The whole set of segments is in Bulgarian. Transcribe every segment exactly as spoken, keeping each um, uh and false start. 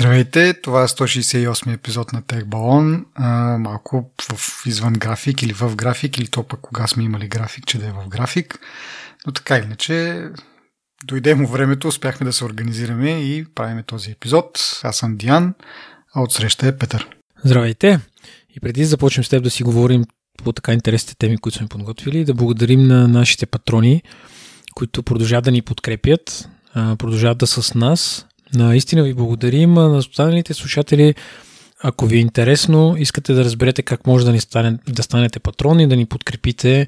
Здравейте, това е сто шейсет и осми епизод на Тех Балон. Малко в извън график или в график, или то пък кога сме имали график, че да е в график. Но така иначе, дойде му времето, успяхме да се организираме и правиме този епизод. Аз съм Диан, а отсреща е Петър. Здравейте! И преди да започнем с теб да си говорим по така интересните теми, които сме подготвили, да благодарим на нашите патрони, които продължават да ни подкрепят, продължават да са с нас. Наистина ви благодарим. На останалите слушатели, ако ви е интересно, искате да разберете как може да ни стане, да станете патрони, да ни подкрепите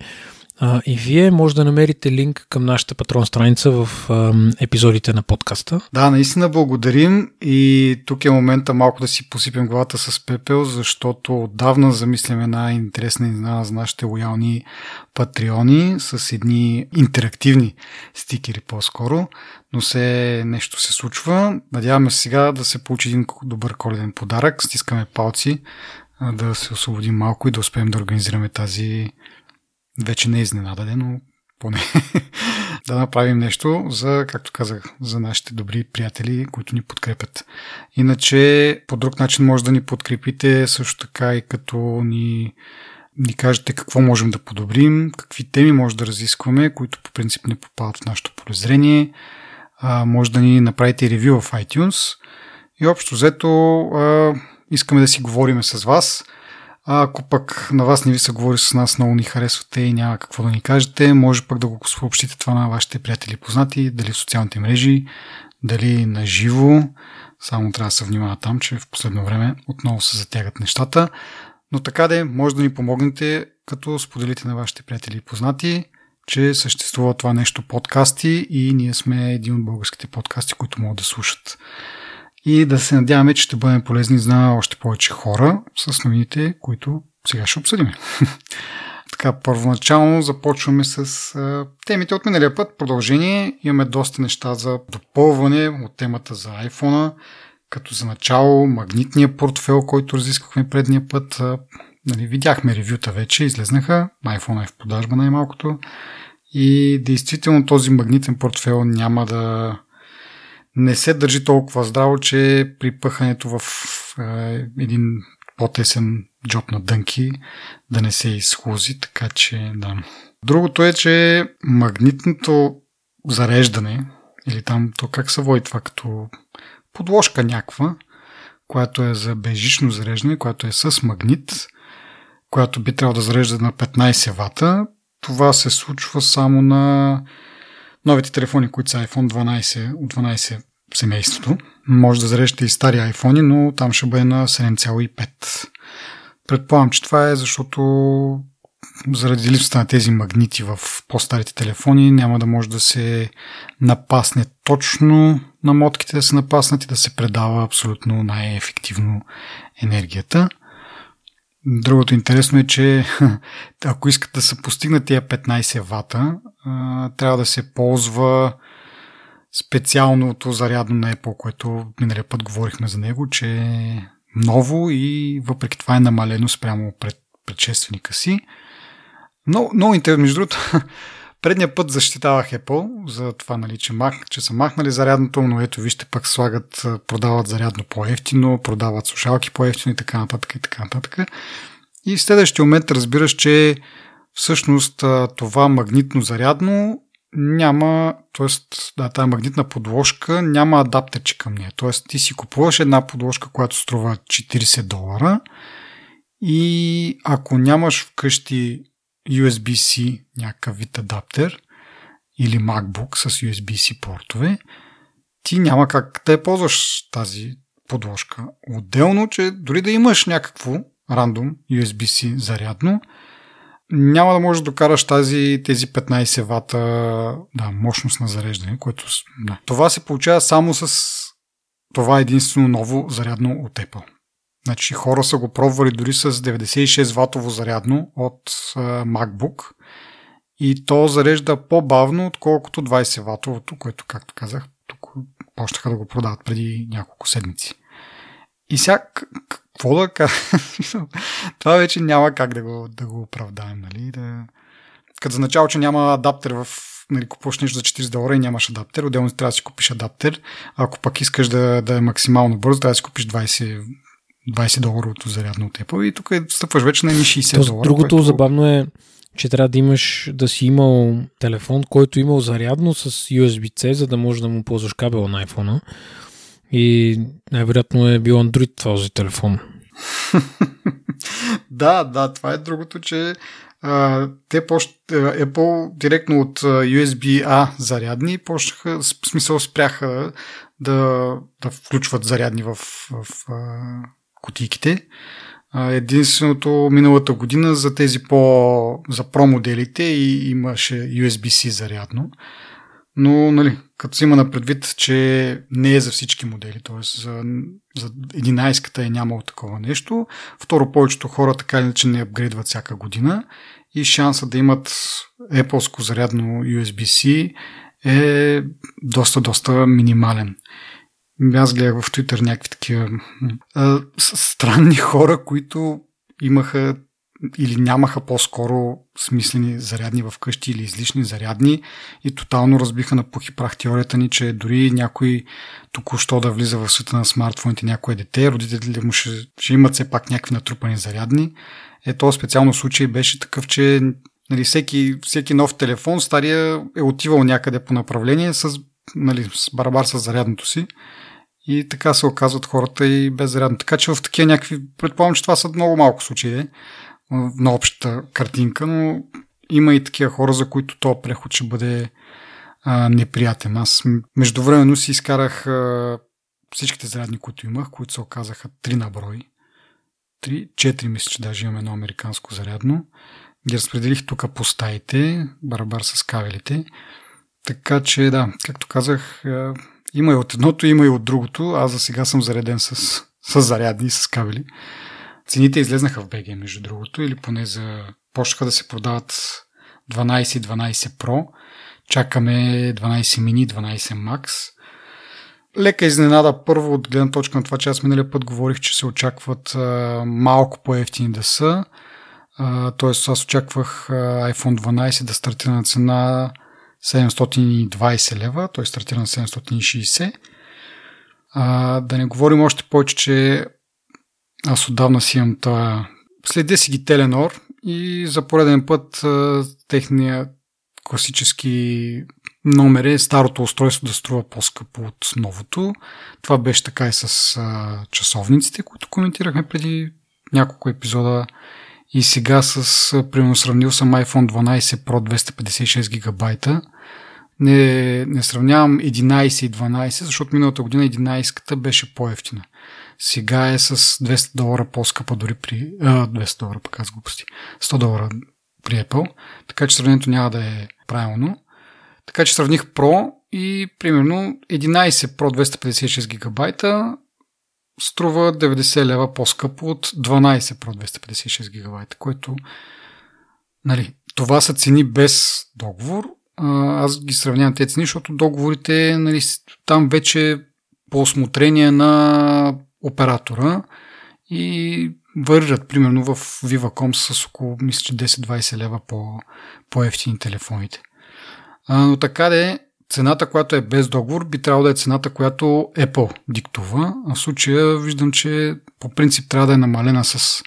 а, и вие, може да намерите линк към нашата патрон страница в а, епизодите на подкаста. Да, наистина благодарим и тук е момента малко да си посипем главата с пепел, защото отдавна замисляме една интересна изненада за нашите лоялни патреони с едни интерактивни стикери по-скоро. Но се нещо се случва. Надяваме се сега да се получи един добър коледен подарък. Стискаме палци да се освободим малко и да успеем да организираме тази вече не изненада, но поне да направим нещо за, както казах, за нашите добри приятели, които ни подкрепят. Иначе по друг начин може да ни подкрепите също така и като ни ни кажете какво можем да подобрим, какви теми може да разискваме, които по принцип не попадат в нашето полезрение. Може да ни направите ревю в iTunes и общо взето искаме да си говорим с вас. Ако пък на вас не ви се говори с нас, много ни харесвате и няма какво да ни кажете, може пък да го съобщите това на вашите приятели и познати, дали в социалните мрежи, дали на живо. Само трябва да се внимава там, че в последно време отново се затягат нещата. Но така де, може да ни помогнете, като споделите на вашите приятели и познати, че съществува това нещо подкасти и ние сме един от българските подкасти, които могат да слушат. И да се надяваме, че ще бъдем полезни за още повече хора с новините, които сега ще обсъдим. Така, първоначално започваме с а, темите от миналия път. Продължение. Имаме доста неща за допълване от темата за iPhone-а, като за начало магнитния портфел, който разисквахме предния път. Нали, видяхме ревюта вече, излезнаха, iPhone е в продажба най-малкото и действително този магнитен портфел няма да не се държи толкова здраво, че при пъхането в е, един по-тесен джоб на дънки да не се изхлузи, така че да. Другото е, че магнитното зареждане или там то как се води това като подложка някаква, която е за безжично зареждане, която е с магнит, която би трябвало да зарежда на петнайсет вата. Това се случва само на новите телефони, които са iPhone дванайсет от дванайсет семейството. Може да зареждате и стари iPhone, но там ще бъде на седем цяло и пет. Предполагам, че това е защото заради липсата на тези магнити в по-старите телефони няма да може да се напасне точно на мотките да се напаснат и да се предава абсолютно най-ефективно енергията. Другото интересно е, че ако искате да се постигнат тия петнайсет вата, трябва да се ползва специалното зарядно на Apple, което миналия път говорихме за него, че е ново и въпреки това е намалено спрямо пред предшественика си. Но, но интересно, между другото, предния път защитавах Apple за това, нали, че, мах, че са махнали зарядното, но ето вижте пък слагат, продават зарядно по-евтино, продават слушалки по-евтино и така нататък и така нататък. И в следващия момент разбираш, че всъщност това магнитно зарядно няма, т.е. да, тази магнитна подложка няма адаптерче към нея. Т.е. ти си купуваш една подложка, която струва четирийсет долара и ако нямаш вкъщи ю ес би-C, някакъв вид адаптер или MacBook с ю ес би-C портове, ти няма как да я ползваш тази подложка. Отделно, че дори да имаш някакво рандом ю ес би-C зарядно, няма да можеш да докараш тази, тези петнайсет вата да, мощност на зареждане, което да. Това се получава само с това единствено ново зарядно от Apple. Значи хора са го пробвали дори с деветдесет и шест ватово зарядно от а, MacBook и то зарежда по-бавно, отколкото двайсет ватовото, което, както казах, тук почнаха да го продават преди няколко седмици. И сега, какво да кажа? Това вече няма как да го, да го оправдаем, нали? Да... Като за начало, че няма адаптер в нали, купуваш нещо за четирийсет долара и нямаш адаптер, отделно трябва да си купиш адаптер. Ако пък искаш да, да е максимално бързо, трябва да си купиш двайсет долара от зарядно от Apple и тук стъпваш вече на шейсет долара. Другото което... забавно е, че трябва да имаш, да си имал телефон, който имал зарядно с ю ес би-C, за да можеш да му ползваш кабела на iPhone-а. И най-вероятно е бил Android този телефон. Да, да, това е другото, че а, те почт, Apple директно от ю ес би-A зарядни почнаха, в смисъл спряха да, да включват зарядни в, в а, кутийките. Единственото миналата година за тези по... за промоделите и имаше ю ес би-C зарядно. Но, нали, като се има на предвид, че не е за всички модели, т.е. за, за единайсетката е нямало такова нещо. Второ, повечето хора така или иначе не апгрейдват всяка година и шанса да имат Apple-ско зарядно ю ес би-C е доста, доста минимален. Аз гледах в Twitter някакви такива а, странни хора, които имаха или нямаха по-скоро смислени зарядни в къщи или излишни зарядни и тотално разбиха на пух и прах теорията ни, че дори някой току-що да влиза в света на смартфоните, някое дете, родителите му ще, ще имат все пак някакви натрупани зарядни. Ето специално случай беше такъв, че нали, всеки, всеки нов телефон, стария е отивал някъде по направление с, нали, с барабар с зарядното си. И така се оказват хората и беззарядно. Така че в такива някакви... Предполагам, че това са много малко случаи на общата картинка, но има и такива хора, за които този преход ще бъде а, неприятен. Аз междувременно си изкарах а, всичките зарядни, които имах, които се оказаха три на брой. Три, четири мисля, че даже имам едно американско зарядно. Ги разпределих тук по стаите, барабар с кабелите. Така че да, както казах... А, Има и от едното, има и от другото. Аз за сега съм зареден с, с зарядни и с кабели. Цените излезнаха в БГ, между другото, или поне за... Почнаха да се продават дванайсет и дванайсет Pro. Чакаме дванайсет Mini, дванайсет Max. Лека изненада първо от гледна точка на това, че аз миналия път говорих, че се очакват а, малко по-евтини да са. А, тоест аз очаквах а, iPhone дванайсет да стартира на цена... седемстотин и двайсет лева, той стартира на седемстотин и шейсет. А, да не говорим още повече, че аз отдавна си имам това. Следя си ги Теленор и за пореден път а, техния класически номер е старото устройство да струва по-скъпо от новото. Това беше така и с а, часовниците, които коментирахме преди няколко епизода. И сега с, примерно, сравнил съм iPhone дванайсет Pro двеста петдесет и шест гигабайта. Не, не сравнявам единайсет и дванайсет, защото миналата година единайсетката беше по-евтина. Сега е с двеста долара по-скъпа дори при... А, двеста долара, пък аз глупости. сто долара при Apple. Така че сравнението няма да е правилно. Така че сравних Pro и, примерно, единайсет Pro двеста петдесет и шест гигабайта струва деветдесет лева по-скъпо от дванайсет Pro двеста петдесет и шест гигабайта, което, нали, това са цени без договор. Аз ги сравнявам тези цени, защото договорите, нали, там вече по осмотрение на оператора и вържат, примерно в Vivacom с около, мисля, десет-двайсет лева по, по-евтини телефоните. А, но така де, цената, която е без договор, би трябвало да е цената, която Apple диктува. В случая виждам, че по принцип трябва да е намалена с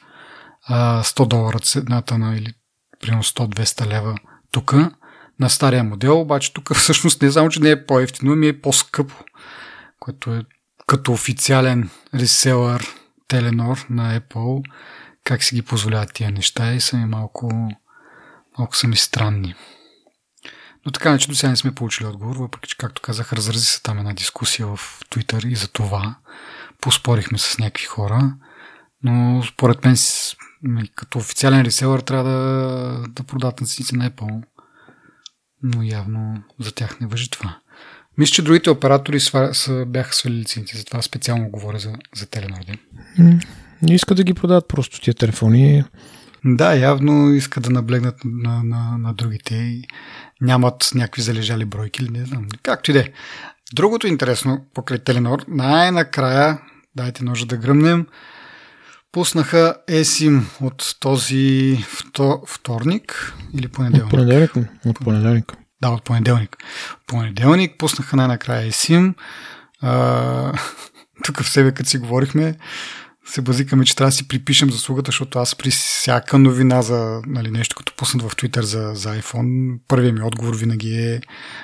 сто долара цената на, или примерно сто-двеста лева тук на стария модел, обаче тук всъщност не знам, че не е по-евтино, ми е по-скъпо, което е като официален реселър Теленор на Apple. Как си ги позволяват тия неща и са ми малко, малко са ми странни. Но така не, че до сега не сме получили отговор, въпреки че, както казах, разрази се там една дискусия в Twitter и за това поспорихме с някакви хора, но според мен като официален реселър трябва да, да продават на цените на Apple, но явно за тях не важи това. Мисля, че другите оператори сва, са, бяха свалили цените, затова специално говоря за, за Теленор. Не искат да ги продават просто тия телефони. Да, явно искат да наблегнат на, на, на другите и нямат някакви залежали бройки или не знам. Както и де. Другото интересно покрай Теленор, най-накрая, дайте ножа да гръмнем, пуснаха eSIM от този вто, вторник или понеделник. От понеделник. От понеделник. Да, от понеделник. Понеделник пуснаха най-накрая eSIM. Тук в себе, като си говорихме, се базикаме, че трябва да си припишем заслугата, защото аз при всяка новина за, нали, нещо, като пуснат в Twitter за, за iPhone, първият ми отговор винаги е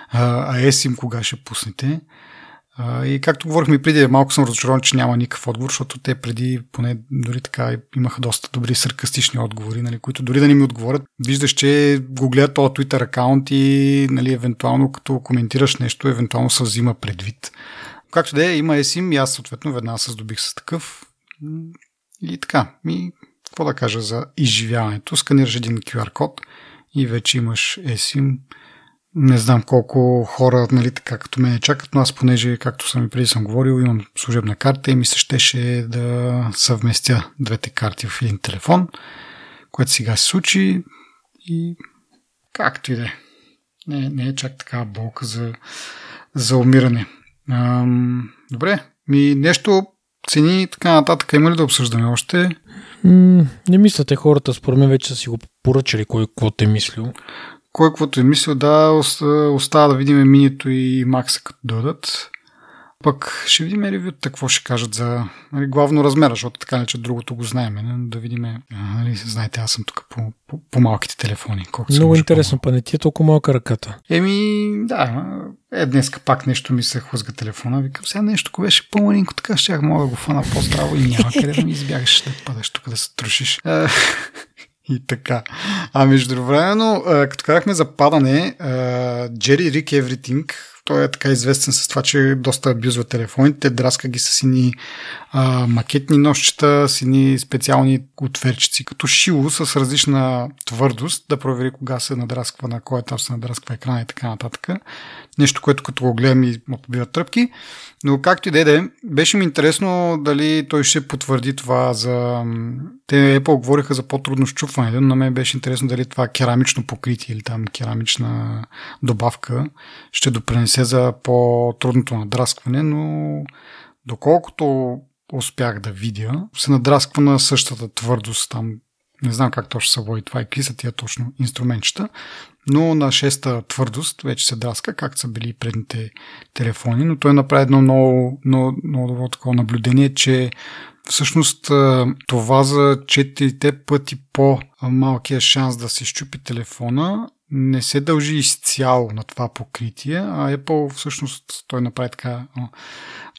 а, eSIM кога ще пуснете. А, и както говорихме преди, малко съм разочарован, че няма никакъв отговор, защото те преди, поне дори така, имаха доста добри саркастични отговори, нали, които дори да не ми отговорят, виждаш, че го гледат този Twitter акаунт и, нали, евентуално като коментираш нещо, евентуално се взима предвид. Както да е, има eSIM и аз съответно веднага се здобих с такъв. И така, ми, какво да кажа за изживяването? Сканираш един кю ар код и вече имаш eSIM. Не знам колко хора, нали, така като мене чакат, но аз, понеже, както съм и преди съм говорил, имам служебна карта и ми се щеше да съвместя двете карти в един телефон, което сега се случи и както и да е. Не, не е чак такава болка за, за умиране. Ам, добре, ми нещо... Цени и така нататък. Има ли да обсъждаме още? М- не мисляте, хората според мен вече са си го поръчали кой каквото е мислил. Кой каквото е мислил, да, остава да видим минито и макса като дойдат. Пък ще видим ревюта, какво ще кажат за, нали, главно размера, защото така не, че другото го знаем. Не? Да видим, нали, знаете, аз съм тук по, по, по малките телефони. Много интересно, по-мал. Па не ти е толкова малка ръката. Еми, да, е, днеска пак нещо ми се хлъзга телефона, викам, сега нещо, кое беше по-малинко, така щях мога да го фана по-здраво и няма къде да ми избягаш, да падаш тук, да се трушиш. И така. А междувременно, като казахме за падане, Джери Рик Everything, той е така известен с това, че доста абюзва телефоните, драска ги с едни макетни нощчета, с едни специални отверчици, като шило с различна твърдост, да провери кога се надрасква, на кой етап се надрасква екрана и така нататък. Нещо, което като го гледам и му побиват тръпки. Но както и да е, беше ми интересно дали той ще потвърди това за... Те Apple говориха за по-трудно счупване, но на мен беше интересно дали това керамично покритие или там керамична добавка ще допринесе за по-трудното надраскване, но доколкото успях да видя, се надрасква на същата твърдост там. Не знам как точно са води това и какви са тия точно инструментчета, но на шеста твърдост вече се драска, както са били предните телефони, но той направи едно много, много, много добро такова наблюдение, че всъщност това за четирите пъти по-малкия шанс да се счупи телефона не се дължи изцяло на това покритие, а Apple всъщност той направи така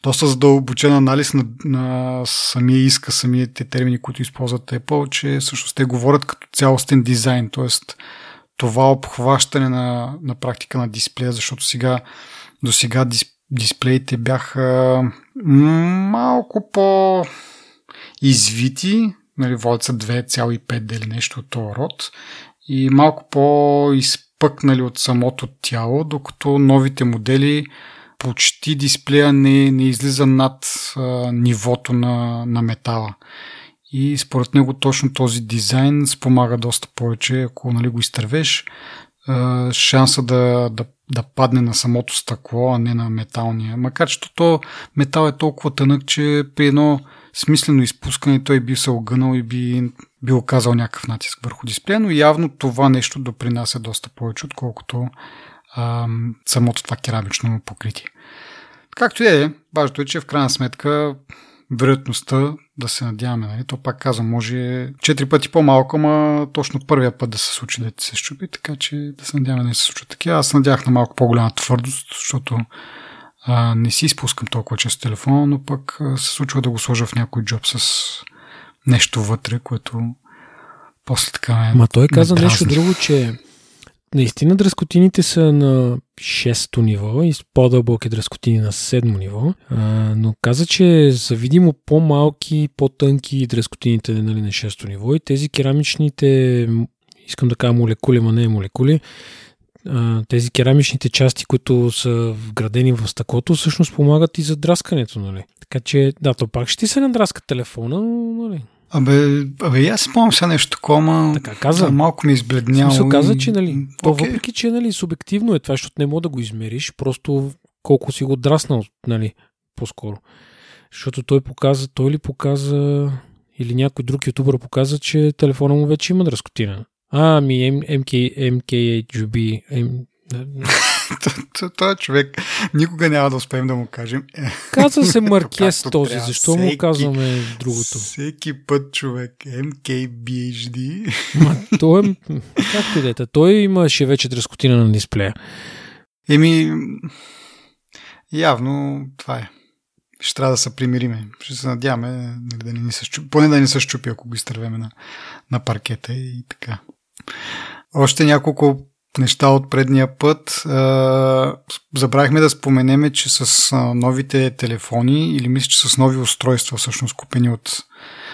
доста задълбочен анализ на, на самия иска, самите термини, които използват Apple, че всъщност те говорят като цялостен дизайн, т.е. това обхващане на, на практика на дисплея, защото сега до сега дис, дисплеите бяха малко по-извити, нали, водят са две цяло и пет дели нещо от този род, и малко по-изпъкнали от самото тяло, докато новите модели почти дисплея не, не излиза над а, нивото на, на метала. И според него точно този дизайн спомага доста повече, ако, нали, го изтървеш, а, шанса да, да, да падне на самото стъкло, а не на металния. Макар че то метал е толкова тънък, че при едно смислено изпускане той би се огънал и би... би оказал някакъв натиск върху дисплея, но явно това нещо допринася доста повече, отколкото ам, самото това керамично покритие. Както и е, важното е, че в крайна сметка вероятността да се надяваме, нали? То пак казвам, може четири пъти по-малко, ама точно първия път да се случи, да се счупи, така че да се надяваме да не се случва такива. Аз надях на малко по-голяма твърдост, защото а, не си изпускам толкова често телефона, но пък а, се случва да го сложа в някой джоб с... нещо вътре, което после така е... Ма той каза не нещо друго, че наистина дръскотините са на шесто ниво и с по-дълбоки дръскотини на седмо ниво, а, но каза, че са видимо по-малки, по-тънки дръскотините, нали, на шесто ниво и тези керамичните, искам да кажа молекули, ма не е молекули, а, тези керамичните части, които са вградени в стъклото, всъщност помагат и за драскането, нали? Така че, да, то пак ще се надраска телефона, но, нали? Абе, абе, аз спомням сега нещо такова, ма... така, каза, да, малко ми избледняло. Смисъл, каза, че, нали, okay. То, въпреки, че, нали, субективно е това, защото не мога да го измериш, просто колко си го драснал, нали, по-скоро. Защото той показа, той ли показа, или някой друг ютубър показа, че телефона му вече има драскотина. А, ами, МКБХD, Той човек никога няма да успеем да му кажем. Казва се Маркес този, защо му казваме другото? Всеки път човек, Ем Кей Би Ейч Ди. Той, както дете, той имаше вече трескотина на дисплея. Еми, явно това е. Ще трябва да се примириме. Ще се надяваме да ни се щупи, поне да ни се щупи, ако го изтървеме на, на паркета и така. Още няколко неща от предния път. Забравихме да споменеме, че с новите телефони, или мисля, че с нови устройства, всъщност купени от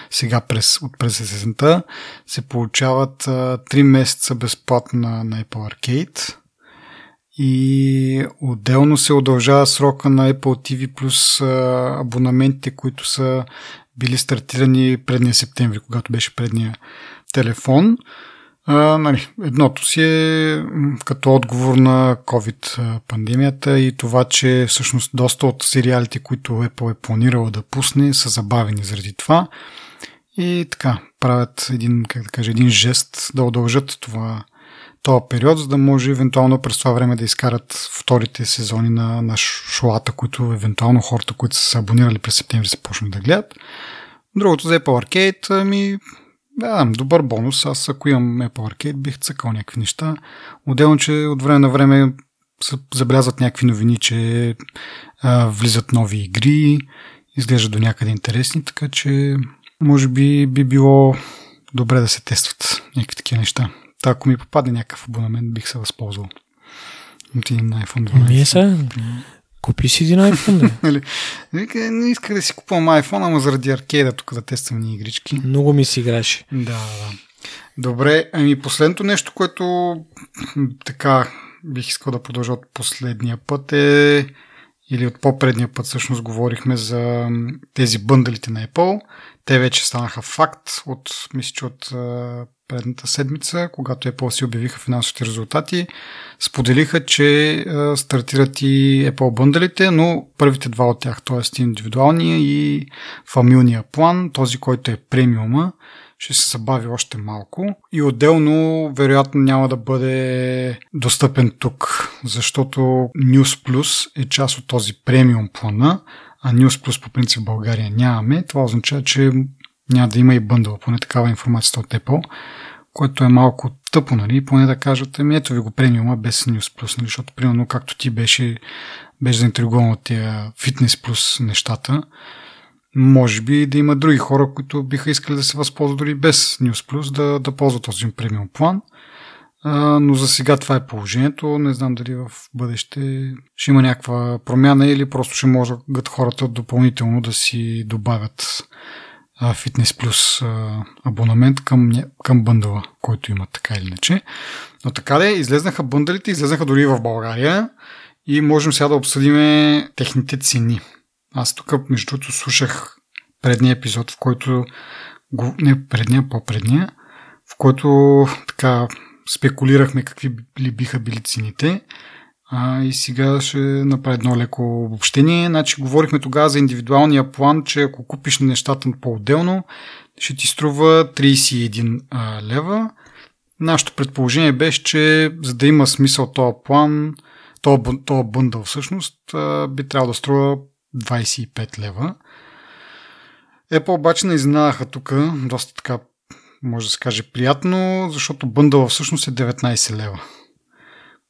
сега през, от през есента, се получават три месеца безплатно на Apple Arcade. И отделно се удължава срока на Apple ти ви Plus абонаментите, които са били стартирани предния септември, когато беше предния телефон. Едното си е като отговор на COVID-пандемията и това, че всъщност доста от сериалите, които Apple е планирала да пусне, са забавени заради това. И така, правят един, как да кажа, един жест да удължат това този период, за да може евентуално през това време да изкарат вторите сезони на, на шоата, които евентуално хората, които са се абонирали през септември, са почнат да гледат. Другото за Apple Arcade, ми да, добър бонус. Аз ако имам Apple Arcade, бих цъкал някакви неща. Отделно, че от време на време забелязват някакви новини, че а, влизат нови игри, изглеждат до някъде интересни, така че може би би било добре да се тестват някакви такива неща. Та, ако ми попадне някакъв абонамент, бих се възползвал от един айфон дванайсет. Ние са? Купи си един iPhone, да. Не исках да си купувам iPhone, ама заради аркейда тук да тествам ни игрички. Много ми си играше. Да, да. Добре, ами последното нещо, което така бих искал да продължа от последния път е, или от по-предния път всъщност говорихме за тези бъндълите на Apple. Те вече станаха факт от, мисля, че от предната седмица, когато Apple си обявиха финансовите резултати, споделиха, че стартират и Apple бъндълите, но първите два от тях, т.е. индивидуалния и фамилния план, този, който е премиума, ще се забави още малко и отделно вероятно няма да бъде достъпен тук, защото News Plus е част от този премиум плана, а News Plus по принцип в България нямаме. Това означава, че няма да има и бъндъл, поне такава информацията от Apple, което е малко тъпо, нали? Поне да кажат, ами ето ви го премиума без News Plus, нали? Защото примерно както ти беше, беше заинтригуван от тия Fitness Plus нещата, може би да има други хора, които биха искали да се възползват дори без News Plus, да, да ползват този премиум план. А, но за сега това е положението. Не знам дали в бъдеще ще има някаква промяна или просто ще могат хората допълнително да си добавят Fitness Plus абонамент към, към бъндъла, който имат така или иначе. Но така де, излезнаха бъндълите, излезнаха дори в България и можем сега да обсъдим техните цени. Аз тук, между другото, слушах предния епизод, в който не предния, по-предния, в който така спекулирахме какви ли биха били цените. А, и сега ще направя едно леко обобщение. Значи, говорихме тогава за индивидуалния план, че ако купиш нещата по-отделно, ще ти струва трийсет и един лева. Нашето предположение беше, че за да има смисъл този план, този бъндъл всъщност, би трябвало да струва двайсет и пет лева. Apple обаче не изненадаха тук, доста така, може да се каже, приятно, защото бъндъл всъщност е деветнайсет лева.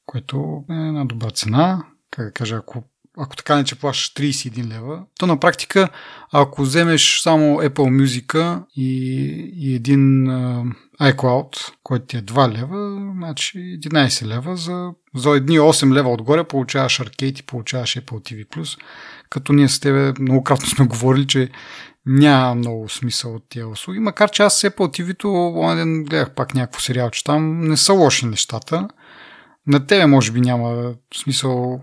Което е една добра цена. Как да кажа, ако, ако така не, че плащаш трийсет и един лева, то на практика, ако вземеш само Apple Music и, и един uh, iCloud, който ти е два лева, значи единайсет лева, за, за едни осем лева отгоре получаваш Arcade и получаваш Apple ти ви Plus, като ние с тебе многократно сме говорили, че няма много смисъл от тия услуги, макар че аз с Apple ти ви-то онен ден гледах пак някакво сериалче там, не са лоши нещата. На тебе може би няма смисъл,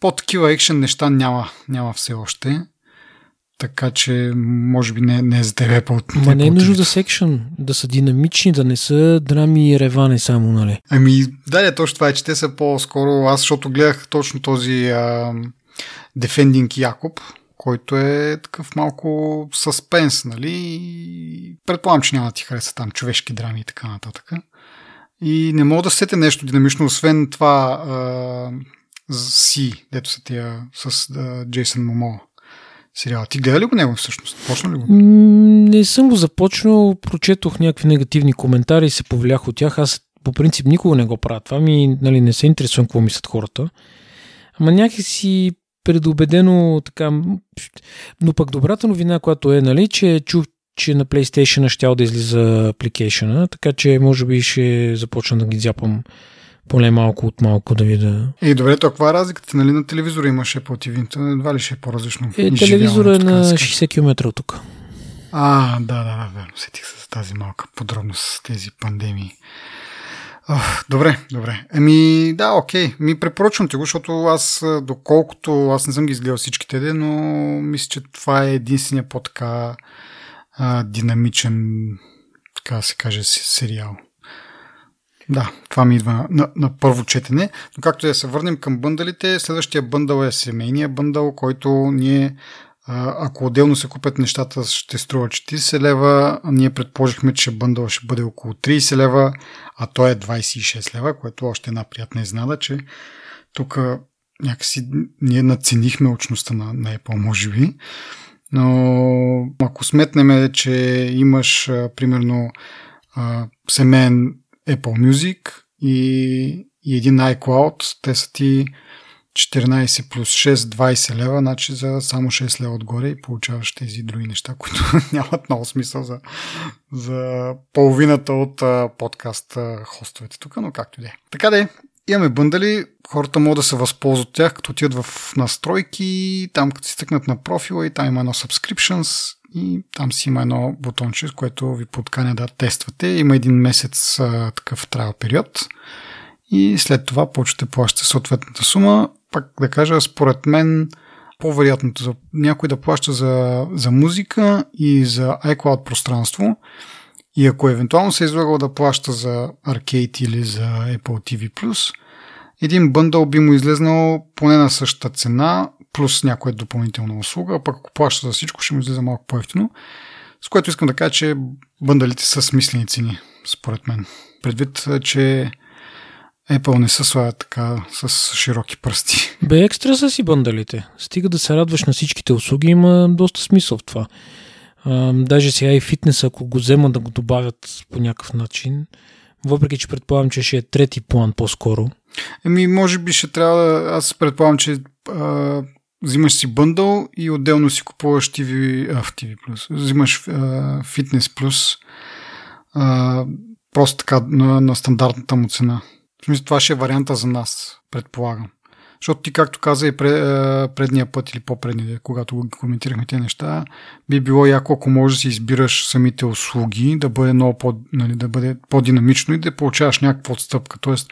по-такива екшен неща няма, няма все още, така че може би не, не е за тебе по от. Ма не е нужно да са екшен, да са динамични, да не са драми и реване само, нали? Ами да, да, точно това е, че те са по-скоро, аз защото гледах точно този а, Defending Якоб, който е такъв малко съспенс, нали? Предполагам, че няма да ти хареса там човешки драми и така нататък. И не мога да сетя нещо динамично, освен това C, дето са тия с Джейсън Момоа сериала. Ти гледа ли го него всъщност? Почна ли го? Не съм го започнал, прочетох някакви негативни коментари и се повлях от тях. Аз по принцип никога не го правя това, ми нали, не се интересувам какво мислят хората. Ама някакси предубедено така, но пък добрата новина, която е, нали, че чух, че на PlayStation-а щял да излиза апликейшъна, така че може би ще започна да ги дзяпам поне малко от малко да видя. Е, добре, то каква е разликата? Нали на телевизора имаше Apple ти ви? Едва ли ще е по-различно? Е, телевизора е на шейсет километра от тук. А, да, да, да, верно. Сетих се за тази малка подробност с тези пандемии. Ох, добре, добре. Еми, да, окей. Ми препоръчвам ти го, защото аз, доколкото аз не съм ги изгледал всичките, но мисля, че това е единствения по-така а, динамичен, така да се каже, сериал. Да, това ми идва на, на, на първо четене. Но както да се върнем към бъндалите, следващия бъндъл е семейния бъндъл, който ние, ако отделно се купят нещата, ще струва четирийсет лева. Ние предположихме, че бъндъл ще бъде около трийсет лева, а той е двайсет и шест лева, което още е една приятна изненада, че тук някакси ние надценихме очността на, на Apple, може би. Но ако сметнем, че имаш примерно семейен Apple Music и, и един iCloud, те са ти четиринайсет плюс шест, двайсет лева, значи за само шест лева отгоре и получаваш тези други неща, които нямат много смисъл за, за половината от а, подкаст а, хостовете тук, но както и да е. Така де, имаме бъндали, хората могат да се възползват от тях, като отидат в настройки, там като си стъкнат на профила и там има едно subscriptions и там си има едно бутонче, което ви подканя да тествате. Има един месец а, такъв trial период и след това почвате плащате съответната сума. Пак да кажа, според мен по-вероятното за някой да плаща за, за музика и за iCloud пространство и ако евентуално се излагал да плаща за Arcade или за Apple ти ви Plus, един бъндъл би му излезнал поне на същата цена плюс някоя допълнителна услуга, а пък ако плаща за всичко ще му излезе малко по-евтино, с което искам да кажа, че бъндалите са смислени цени, според мен. Предвид, че Apple не се слага така с широки пръсти. Бе, екстра са си бъндалите. Стига да се радваш на всичките услуги, има доста смисъл в това. А, даже сега и фитнес, ако го взема да го добавят по някакъв начин, въпреки че предполагам, че ще е трети план по-скоро. Еми, може би ще трябва да... Аз предполагам, че а, взимаш си бъндъл и отделно си купуваш ти ви... А, в ти ви Плюс. Взимаш а, фитнес Плюс а, просто така на, на стандартната му цена. В смисъл, това ще е варианта за нас, предполагам. Защото ти, както каза и предния път или по-предния, когато го коментирахме тези неща, би било яко, ако можеш да си избираш самите услуги, да бъде много по, нали, да бъде по-динамично и да получаваш някаква отстъпка. Тоест,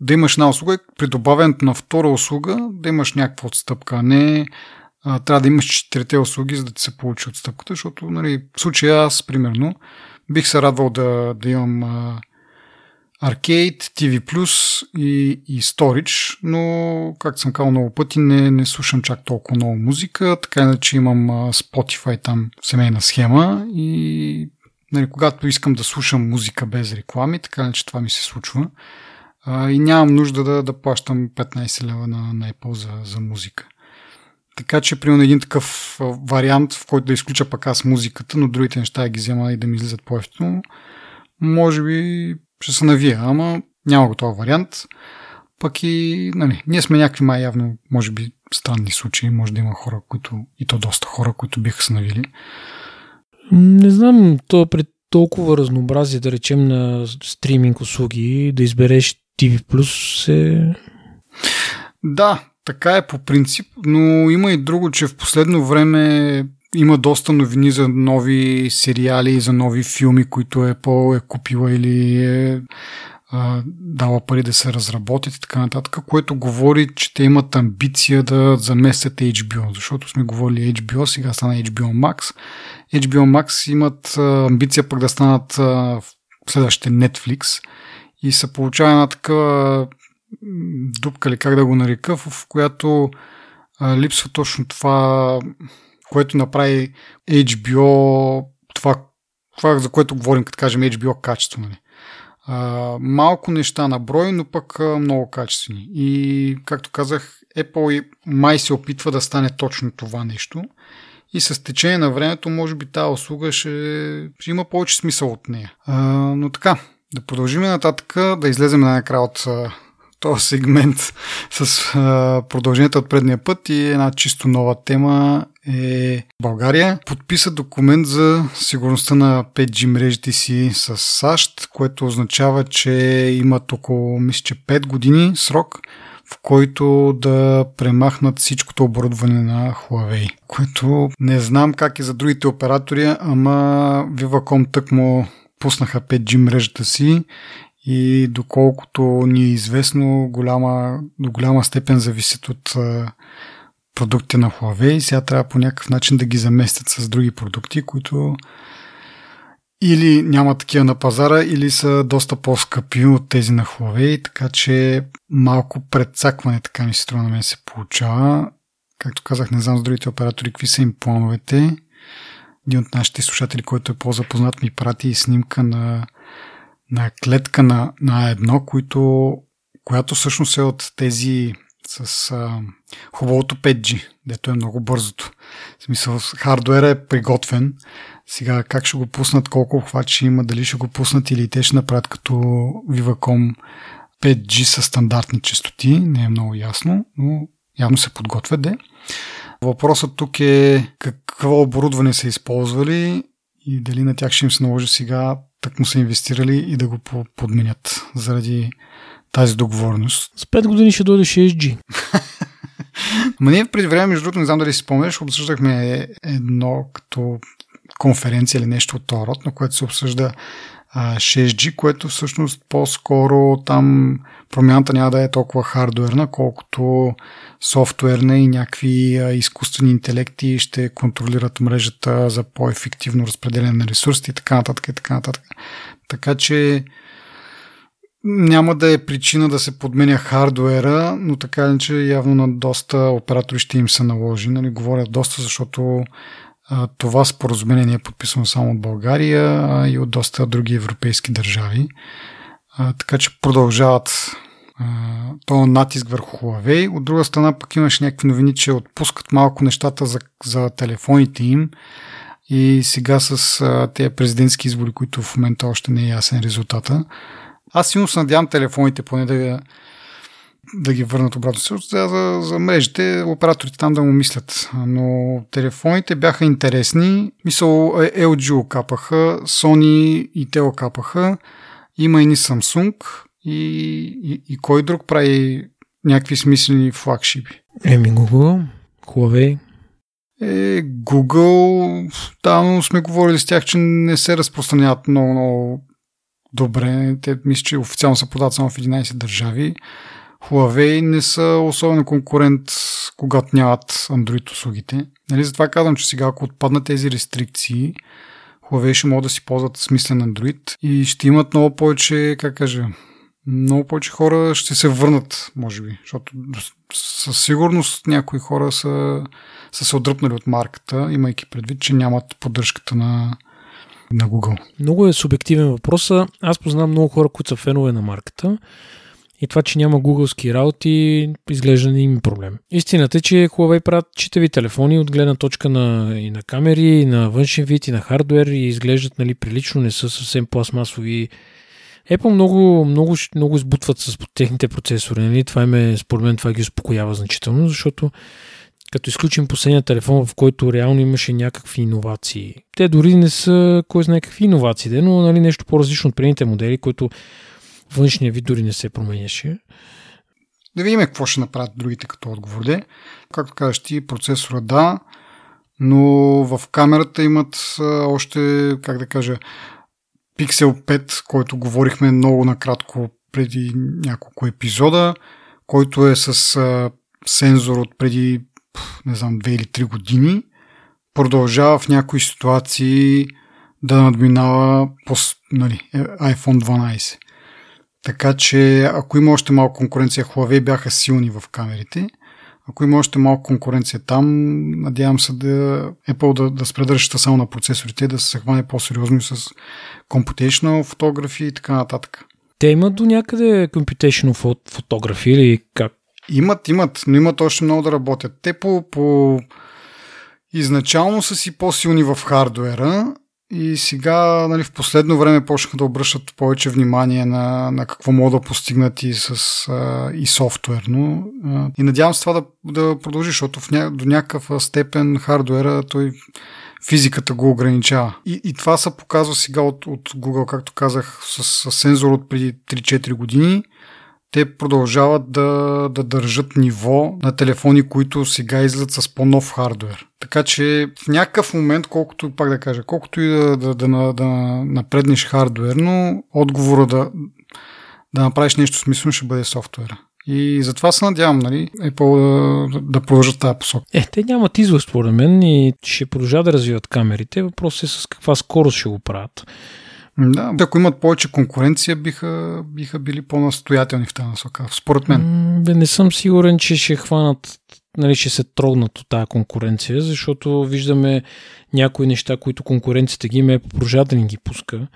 да имаш една услуга, при добавянето на втора услуга, да имаш някаква отстъпка, а не а, трябва да имаш четирите услуги, за да ти се получи отстъпката, защото нали, в случая аз, примерно, бих се радвал да, да имам... А, Arcade, ти ви Plus и, и Storage, но както съм казал много пъти, не, не слушам чак толкова много музика, така иначе имам Spotify там семейна схема и нали, когато искам да слушам музика без реклами, така иначе това ми се случва а, и нямам нужда да, да плащам петнайсет лева на, на Apple за, за музика. Така че примерно един такъв вариант, в който да изключа пък аз музиката, но другите неща да ги взема и да ми излизат по-ефтино, може би ще се навия, ама няма го този вариант. Пък и нали, ние сме някакви май явно, може би, странни случаи. Може да има хора, които, и то доста хора, които биха се навили. Не знам, то при толкова разнообразие, да речем, на стриминг услуги, да избереш ти ви Plus е... Да, така е по принцип, но има и друго, че в последно време има доста новини за нови сериали, за нови филми, които Apple е купила или е а, дала пари да се разработят и така нататък, което говори, че те имат амбиция да заместят ейч би о, защото сме говорили ейч би о, сега стана ейч би о Max. ейч би о Max имат амбиция пък да станат а, следващите Netflix и се получава една такава дупка, или как да го нарека, в която а, липсва точно това... което направи ейч би о, това, това за което говорим, като кажем ейч би о качество. Нали? а, малко неща на брой, но пък а, много качествени. И както казах, Apple и май се опитва да стане точно това нещо. И с течение на времето, може би тази услуга ще, ще има повече смисъл от нея. А, но така, да продължим нататък, да излезем най-накрая от а, този сегмент с а, продължението от предния път и една чисто нова тема е България. Подписа документ за сигурността на пет джи мрежите си с САЩ, което означава, че имат около, мисля, че пет години срок, в който да премахнат всичкото оборудване на Huawei, което не знам как е за другите оператори, ама Vivacom тъкмо пуснаха пет джи мрежата си и доколкото ни е известно, голяма, до голяма степен зависят от продукти на Huawei. Сега трябва по някакъв начин да ги заместят с други продукти, които или няма такива на пазара, или са доста по-скъпи от тези на Huawei, така че малко предсакване, така ми се струва на мен се получава. Както казах, не знам с другите оператори какви са им плановете. Един от нашите слушатели, който е по-запознат, ми прати и снимка на, на клетка на, на А едно, които, която всъщност е от тези с а, хубавото пет джи, дето е много бързото. В смисъл, хардуера е приготвен. Сега как ще го пуснат, колко обхватчи има, дали ще го пуснат или те ще направят като Vivacom пет джи със стандартни честоти, не е много ясно, но явно се подготвя де. Въпросът тук е какво оборудване са използвали и дали на тях ще им се наложи сега так му са инвестирали и да го подменят заради тази договорност. С пет години ще дойде шест джи. Ма ние преди време, между другото, не знам дали си спомняш, обсъждахме едно като конференция или нещо от този род, на което се обсъжда а, шест джи, което всъщност по-скоро там промяната няма да е толкова хардуерна, колкото софтуерна и някакви а, изкуствени интелекти ще контролират мрежата за по-ефективно разпределение на ресурсите и така нататък и така нататък. Така че няма да е причина да се подменя хардуера, но така ли, че явно на доста оператори ще им се наложи. Нали, говоря доста, защото това споразумение е подписано само от България и от доста други европейски държави. Така че продължават този натиск върху Huawei. От друга страна пък имаше някакви новини, че отпускат малко нещата за, за телефоните им и сега с тези президентски избори, които в момента още не е ясен резултата. Аз силно се надявам телефоните поне да ги, да ги върнат обратно. За, за, за мрежите, операторите там да му мислят. Но телефоните бяха интересни. Мисъл, Ел Джи окапаха, Sony и те окапаха. Има и ни Samsung и, и, и кой друг прави някакви смислени флагшипи? Еми Google, Huawei. Е, Google, да, но сме говорили с тях, че не се разпространяват много, много добре. Те мисля, че официално са подават само в единайсет държави. Huawei не са особено конкурент, когато нямат Android услугите. Нали, затова казвам, че сега ако отпаднат тези рестрикции, Huawei ще могат да си ползват смислен Android и ще имат много повече, как кажа, много повече хора ще се върнат, може би, защото със сигурност някои хора са, са се отдръпнали от марката, имайки предвид, че нямат поддръжката на на Google. Много е субективен въпрос. Аз познавам много хора, които са фенове на марката и това, че няма гугълски работи, изглежда не им проблем. Истината е, че Huawei правят читави телефони от гледна точка на, и на камери, и на външен вид, и на хардуер и изглеждат, нали, прилично, не са съвсем пластмасови. Apple много, много, много избутват с техните процесори. Нали? Това ме, според мен това ги успокоява значително, защото като изключим последния телефон, в който реално имаше някакви иновации. Те дори не са кой знае какви иновации, но нали, нещо по-различно от предните модели, които външния вид дори не се променяше. Да видим какво ще направят другите като отговор. Де. Както кажеш ти, процесора да, но в камерата имат още, как да кажа, Пиксел пет, който говорихме много накратко преди няколко епизода, който е с сензор от преди не знам, две или три години, продължава в някои ситуации да надминава по, нали, айфон дванайсет. Така че, ако има още малко конкуренция, Huawei бяха силни в камерите. Ако има още малко конкуренция там, надявам се да Apple да, да спре държата само на процесорите, да се хване по-сериозно с computational фотографии и така нататък. те имат до някъде computational photography или как? Имат, имат, но имат още много да работят. Те по, по... изначално са си по-силни в хардуера и сега, нали, в последно време почнаха да обръщат повече внимание на, на какво могат да постигнат и, с, а, и софтуерно. А, и надявам се това да, да продължи, защото в ня... до някакъв степен хардуера той... физиката го ограничава. И, и това се показва сега от, от Google, както казах, с, с сензор от преди три-четири години. Те продължават да, да държат ниво на телефони, които сега излизат с по-нов хардуер. Така че в някакъв момент, колкото пак да кажа, колкото и да, да, да, да, да напреднеш хардуерно, отговора да, да направиш нещо смислено ще бъде софтуера. И затова се надявам, нали, Apple да, да продължат тази посока. Е, те нямат излъз, според мен, и ще продължат да развиват камерите. Въпросът е с каква скорост ще го правят. Да, ако имат повече конкуренция, биха, биха били по-настоятелни в тази насока, според мен. М, не съм сигурен, че ще хванат, нали, ще се трогнат от тази конкуренция, защото виждаме някои неща, които конкуренцията ги има, продължава да ни ги пуска.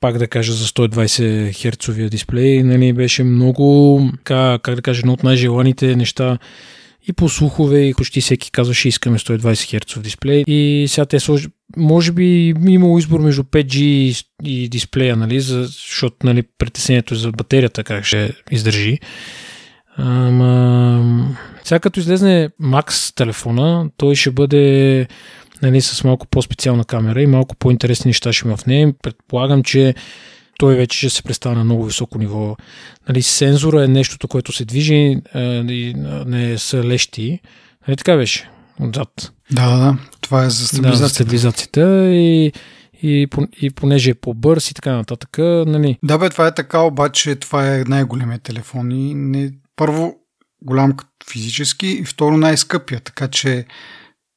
Пак да кажа за сто и двадесет херцовия дисплей, нали, беше много, как, как да кажа, едно от най-желаните неща и по слухове, и почти всеки казваше искаме сто и двадесет херцов дисплей. И сега те слож... може би имало избор между пет джи и, и дисплея, нали, защото, нали, притеснението за батерията как ще издържи. Ама... сега като излезне Max телефона, той ще бъде... нали, с малко по-специална камера и малко по-интересни неща ще има в нея. Предполагам, че той вече ще се представя на много високо ниво. Нали, сензора е нещото, което се движи, не са лещи. Нали, така беше, отзад. Да, да, да. Това е за стабилизацията. Да, за стабилизацията и, и, и понеже е по-бърз и така нататък. Нали. Да, бе, това е така, обаче това е най-големия телефон и не... първо голям физически и второ най-скъпия, така че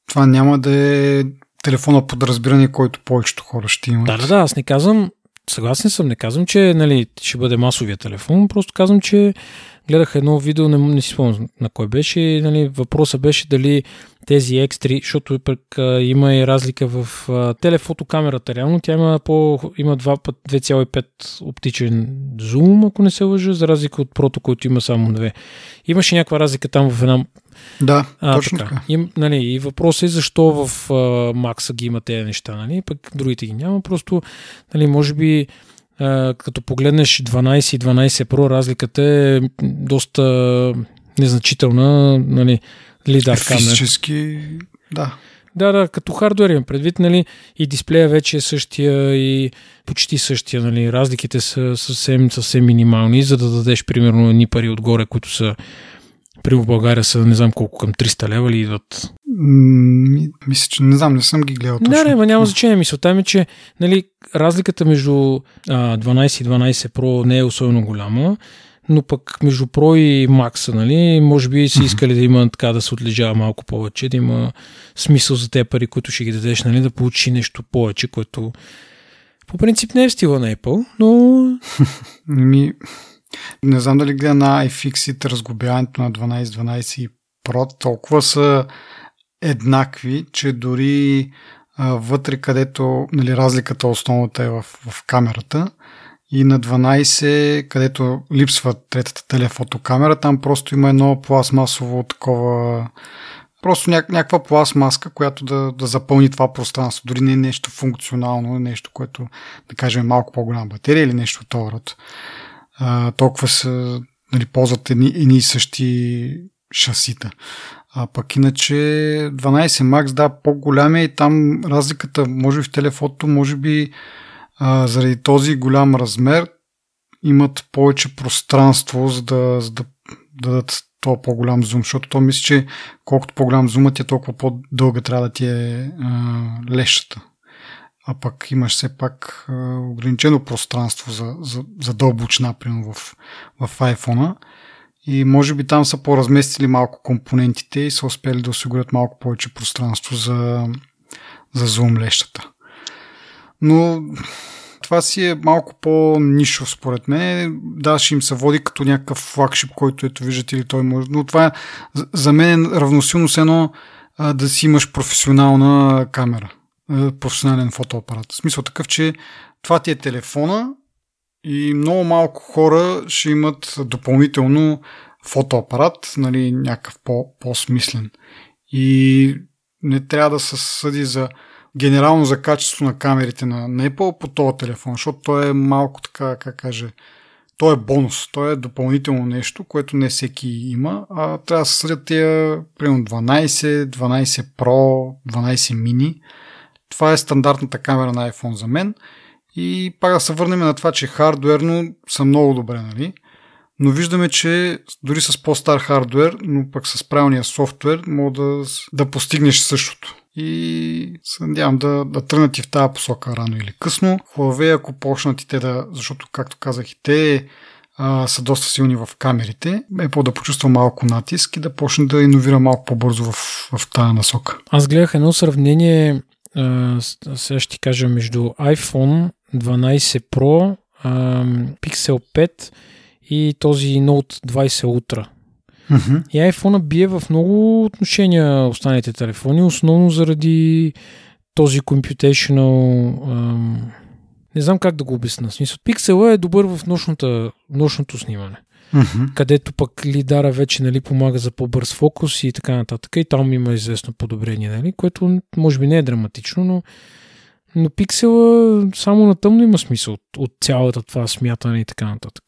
това няма да е телефона под разбиране, който повечето хора ще имат. Да, да, да, аз не казвам, съгласен съм, не казвам, че, нали, ще бъде масовия телефон, просто казвам, че гледах едно видео, не, не си спомням на кой беше, нали, въпросът беше дали тези екстри, защото пък а, има и разлика в а, телефотокамерата, реално тя има, по, има два пъти две цяло и пет оптичен зум, ако не се лъжа, за разлика от прото, който има само две. Имаше някаква разлика там в една... Да, а, точно така. така. И, нали, и въпросът е защо в Макса ги има тези неща, нали? Пък другите ги няма, просто, нали, може би а, като погледнеш дванадесет и дванадесет Pro, разликата е доста незначителна, нали, лидар камера. Физически, да. Да, да, като хардуер имам предвид, нали, и дисплея вече е същия и почти същия, нали, разликите са съвсем, съвсем минимални, за да дадеш примерно едни пари отгоре, които са при в България са, не знам колко, към триста лева ли идват? М- мисля, че не знам, не съм ги гледал точно. Да, не, ма няма значение. Мисълта ми, че, нали, разликата между а, дванадесет и дванадесет Pro не е особено голяма, но пък между Pro и Max, нали, може би си искали да има така, да се отлежава малко повече, да има смисъл за те пари, които ще ги дадеш, нали, да получи нещо повече, което по принцип не е в стила на Apple, но... Ми... Не знам дали гледа на iFixit разгубяването на дванадесет дванадесет и Pro, толкова са еднакви, че дори а, вътре, където, нали, разликата основната е в, в камерата и на дванадесет, където липсва третата телефотокамера, там просто има едно пластмасово такова, просто ня- някаква пластмаска, която да, да запълни това пространство, дори не е нещо функционално, нещо, което, да кажем, малко по-голяма батерия или нещо от този род. Uh, толкова са, нали, ползват едни, едни и същи шасита. А пък иначе дванадесет Max, да, по-голям е и там разликата, може би в телефото, може би uh, заради този голям размер имат повече пространство, за да, за да дадат то по-голям зум, защото то мисля, че колкото по-голям зумът е, толкова по-дълга трябва да ти е uh, лещата. А пък имаш все пак е, ограничено пространство за, за, за дълбочина, примерно в, в iPhone-а. И може би там са по-разместили малко компонентите и са успели да осигурят малко повече пространство за, за зум лещата. Но това си е малко по-нишо, според мен. Да, ще им се води като някакъв флагшип, който ето виждате или той може. Но това за мен е равносилно с едно е, да си имаш професионална камера. Професионален фотоапарат. В смисъл такъв, че това ти е телефона, и много малко хора ще имат допълнително фотоапарат, нали, някакъв по-смислен. И не трябва да се съди за генерално за качество на камерите на, на Apple по този телефон, защото той е малко така, как каже, той е бонус, той е допълнително нещо, което не всеки има, а трябва да се съдят тия примерно дванайсет, дванайсет Pro, дванайсет мини. Това е стандартната камера на iPhone за мен. И пак да се върнем на това, че хардуерно са много добре, нали? Но виждаме, че дори с по-стар хардуер, но пък с правилния софтуер, може да, да постигнеш същото. И се надявам да, да тръгнат и в тази посока рано или късно. Huawei, ако почнат и те да, защото, както казах, и те а, са доста силни в камерите, е по да почувства малко натиск и да почне да иновира малко по-бързо в, в тази насока. Аз гледах едно сравнение, а, сега ще кажа, между iPhone дванайсет Pro, а, Pixel пет и този Note двайсет Ultra. Uh-huh. И iPhone-а бие в много отношения останалите телефони, основно заради този computational... Ам, не знам как да го обясна. Смисъл, Pixel-а е добър в нощната, нощното снимане, uh-huh. където пък лидара вече, нали, помага за по-бърз фокус и така нататък. И там има известно подобрение, нали, което може би не е драматично, но, но Pixel-а само на тъмно има смисъл от, от цялата това смятане и така нататък.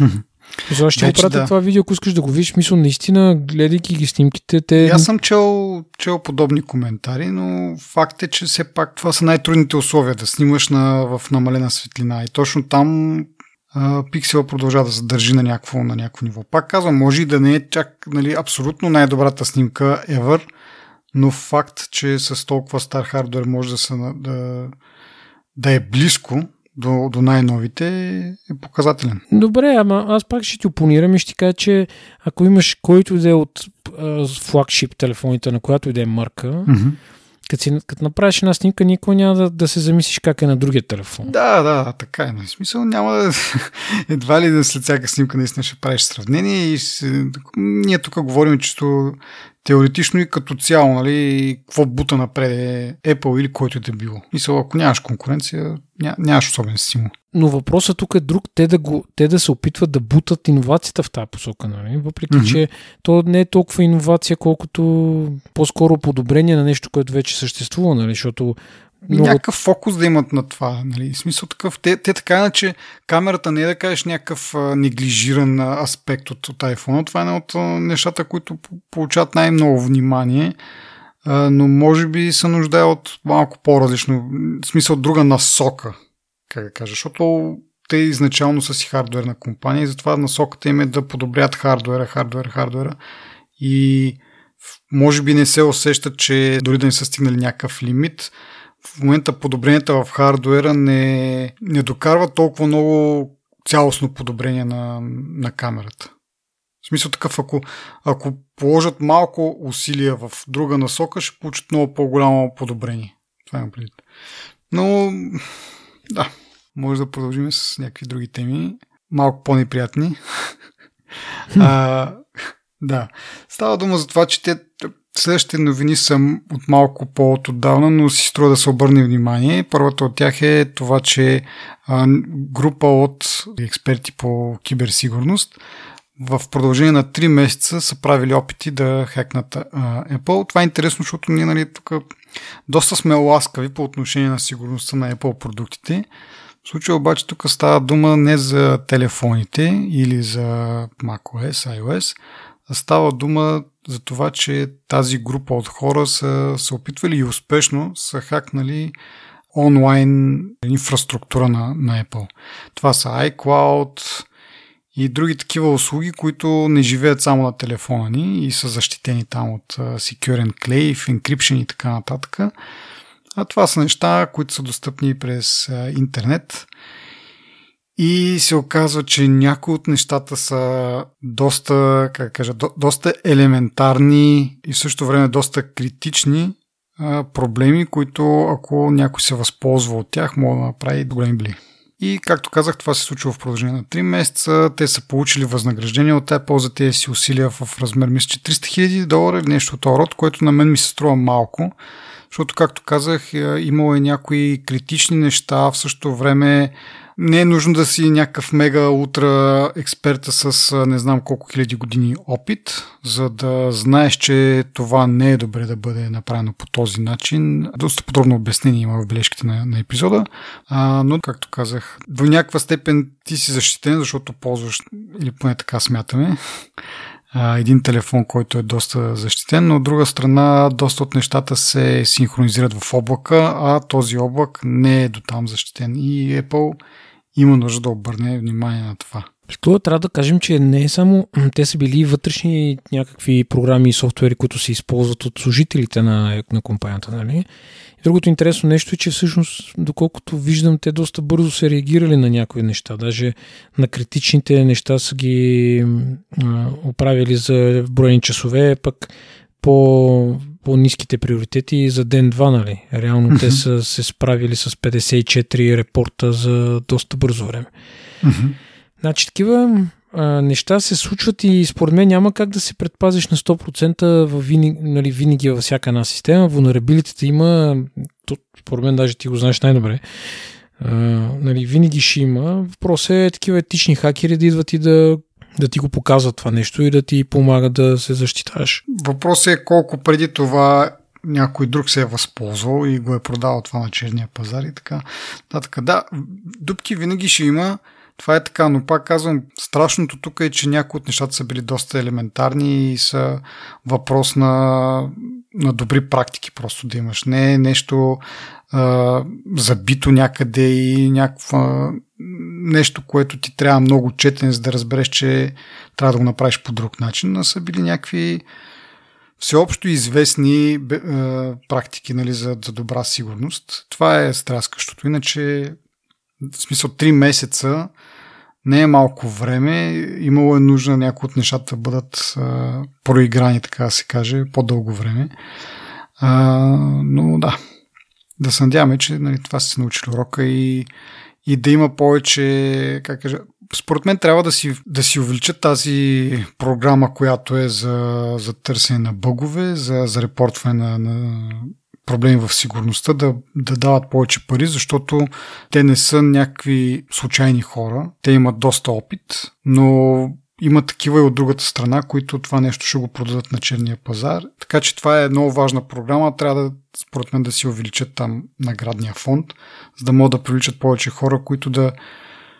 Uh-huh. Защо ще го пратя да. това видео, ако искаш да го видиш, мисъл, наистина, гледайки ги снимките, те... Аз съм чел, чел подобни коментари, но факт е, че все пак това са най-трудните условия, да снимаш на, в намалена светлина и точно там а, пиксела продължава да се държи на някакво, на някакво ниво. Пак казвам, може и да не е чак, нали, абсолютно най-добрата снимка ever, но факт, че с толкова стар хардуер може да, са, да, да е близко До, до най-новите е показателен. Добре, ама аз пак ще ти опонирам и ще ти кажа, че ако имаш който иде от а, флагшип телефоните, на която иде марка, mm-hmm. като, си, като направиш една снимка, никога няма да, да се замислиш как е на другия телефон. Да, да, така е. В смисъл няма да... Едва ли да след всяка снимка наистина ще правиш сравнение и се... ние тук говорим чисто теоретично и като цяло, нали, какво бута напред е Apple или който да било. Мисля, ако нямаш конкуренция, ня, нямаш особен стимул. Но въпросът тук е друг, те да, го, те да се опитват да бутат иновацията в тази посока, нали? Въпреки, mm-hmm. че то не е толкова иновация, колкото по-скоро подобрение на нещо, което вече съществува, нали? Защото много... Някакъв фокус да имат на това, нали? В смисъл такъв, те, те така иначе камерата не е да кажеш някакъв а, неглижиран аспект от, от iPhone, това е една от а, нещата, които получават най-много внимание, а, но може би се нуждае от малко по-различно, в смисъл друга насока, как да кажа, защото те изначално са си хардуерна компания и затова насоката им е да подобрят хардуера, хардуера, хардуера и може би не се усещат, че дори да не са стигнали някакъв лимит, в момента подобренията в хардуера не, не докарва толкова много цялостно подобрение на, на камерата. В смисъл такъв, ако, ако положат малко усилия в друга насока, ще получат много по-голямо подобрение. Това имам предвид. Но, да, може да продължим с някакви други теми. Малко по-неприятни. а, да. Става дума за това, че те... Следващите новини са от малко по-отдавна, но си струва да се обърне внимание. Първата от тях е това, че група от експерти по киберсигурност в продължение на три месеца са правили опити да хакнат Apple. Това е интересно, защото ние, нали, тук доста сме ласкави по отношение на сигурността на Apple продуктите. В случая обаче тук става дума не за телефоните или за macOS, iOS, а става дума за това, че тази група от хора са се опитвали и успешно са хакнали онлайн инфраструктура на, на Apple. Това са iCloud и други такива услуги, които не живеят само на телефона ни и са защитени там от Secure Enclave, Encryption и така нататък. А това са неща, които са достъпни през интернет. И се оказва, че някои от нещата са доста, как кажа, до, доста елементарни и в същото време доста критични а, проблеми, които ако някой се възползва от тях, може да направи големи бли. И както казах, това се случва в продължение на три месеца. Те са получили възнаграждение от Apple за тези си усилия в размер, мисля, че триста хиляди долара или нещо от този род, което на мен ми се струва малко, защото, както казах, имало е някои критични неща, в същото време не е нужно да си някакъв мега ултра експерта с не знам колко хиляди години опит, за да знаеш, че това не е добре да бъде направено по този начин. Доста подробно обяснение има в бележките на, на епизода, а, но както казах, до някаква степен ти си защитен, защото ползваш, или поне така смятаме, един телефон, който е доста защитен, но от друга страна доста от нещата се синхронизират в облака, а този облак не е дотам защитен и Apple има нужда да обърне внимание на това. Тук трябва да кажем, че не е само те са били вътрешни някакви програми и софтуери, които се използват от служителите на, на компанията, нали? Другото интересно нещо е, че всъщност, доколкото виждам, те доста бързо са реагирали на някои неща. Даже на критичните неща са ги а, оправили за броени часове, пък по, по-ниските приоритети за ден-два, нали? Реално mm-hmm. те са се справили с петдесет и четири репорта за доста бързо време. Mm-hmm. Значи такива а, неща се случват и според мен няма как да се предпазиш на сто процента във винаги, нали, винаги във всяка една система. Вулнерабилитите има, то, според мен даже ти го знаеш най-добре, а, нали, винаги ще има. Въпрос е такива етични хакери да идват и да, да ти го показват това нещо и да ти помагат да се защитаваш. Въпрос е колко преди това някой друг се е възползвал и го е продавал това на черния пазар и така. Да, така, да, дупки винаги ще има. Това е така, но пак казвам, страшното тук е, че някои от нещата са били доста елементарни и са въпрос на, на добри практики просто да имаш. Не е нещо а, забито някъде и някаква нещо, което ти трябва много четен, за да разбереш, че трябва да го направиш по друг начин, но са били някакви всеобщо известни бе, а, практики, нали, за, за добра сигурност. Това е стряскащото, иначе в смисъл три месеца не е малко време, имало е нужда някои от нещата да бъдат а, проиграни, така да се каже, по-дълго време. А, но да, да се надяваме, че нали, това се научили урока и, и да има повече, как кажа, според мен трябва да си, да си увеличат тази програма, която е за, за търсене на бъгове, за, за репортване на, на проблеми в сигурността, да, да дават повече пари, защото те не са някакви случайни хора. Те имат доста опит, но има такива и от другата страна, които това нещо ще го продадат на черния пазар. Така че това е много важна програма. Трябва да, според мен, да си увеличат там наградния фонд, за да могат да привличат повече хора, които да,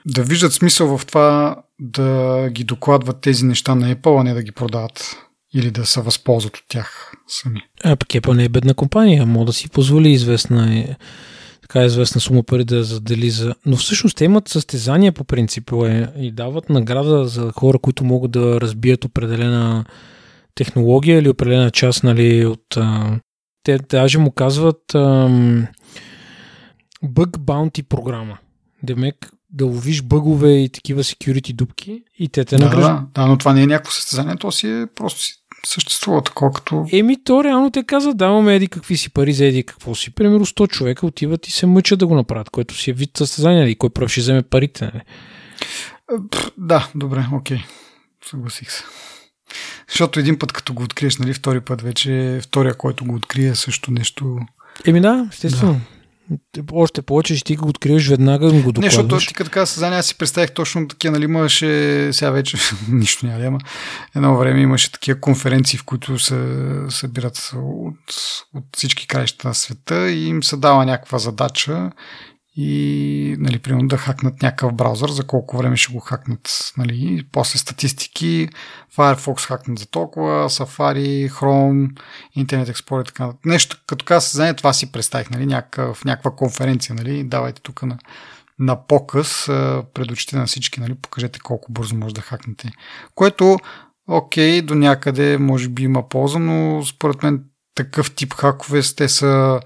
да виждат смисъл в това да ги докладват тези неща на Apple, а не да ги продават или да се възползват от тях сами. А пък Apple не е бедна компания, може да си позволи известна, така известна сума пари да задели за... Но всъщност те имат състезания по принцип и дават награда за хора, които могат да разбият определена технология или определена част, нали, от... Те даже му казват ам... Bug Bounty програма. Демек да ловиш бъгове и такива security дупки и те те награждат. Да, да, но това не е някакво състезание, то си е просто си съществува такова като... Еми то реално те казват, даваме еди какви си пари за еди какво си. Примерно сто човека отиват и се мъчат да го направят, което си е вид състезание и кой прав ще вземе парите. Не? Да, добре, окей. Съгласих се. Защото един път като го откриеш, нали, втори път вече, втория, който го открие също нещо... Еми да, естествено. Да. Още повече, ще ти го откриваш веднага, го докладваш. Не, защото ти като каза създание, аз си представях точно такива, нали, имаше, сега вече нищо няма, ама едно време имаше такива конференции, в които се събират от, от всички краища на света и им се дава някаква задача и, нали, примерно да хакнат някакъв браузър, за колко време ще го хакнат, нали, после статистики, Firefox хакнат за толкова, Safari, Chrome, Internet Explorer, така. Нещо, като каза създание, това си представих, нали, някакъв, в някаква конференция, нали, давайте тук на, на показ, пред очите на всички, нали, покажете колко бързо може да хакнете. Което, окей, до някъде може би има полза, но според мен такъв тип хакове, те са...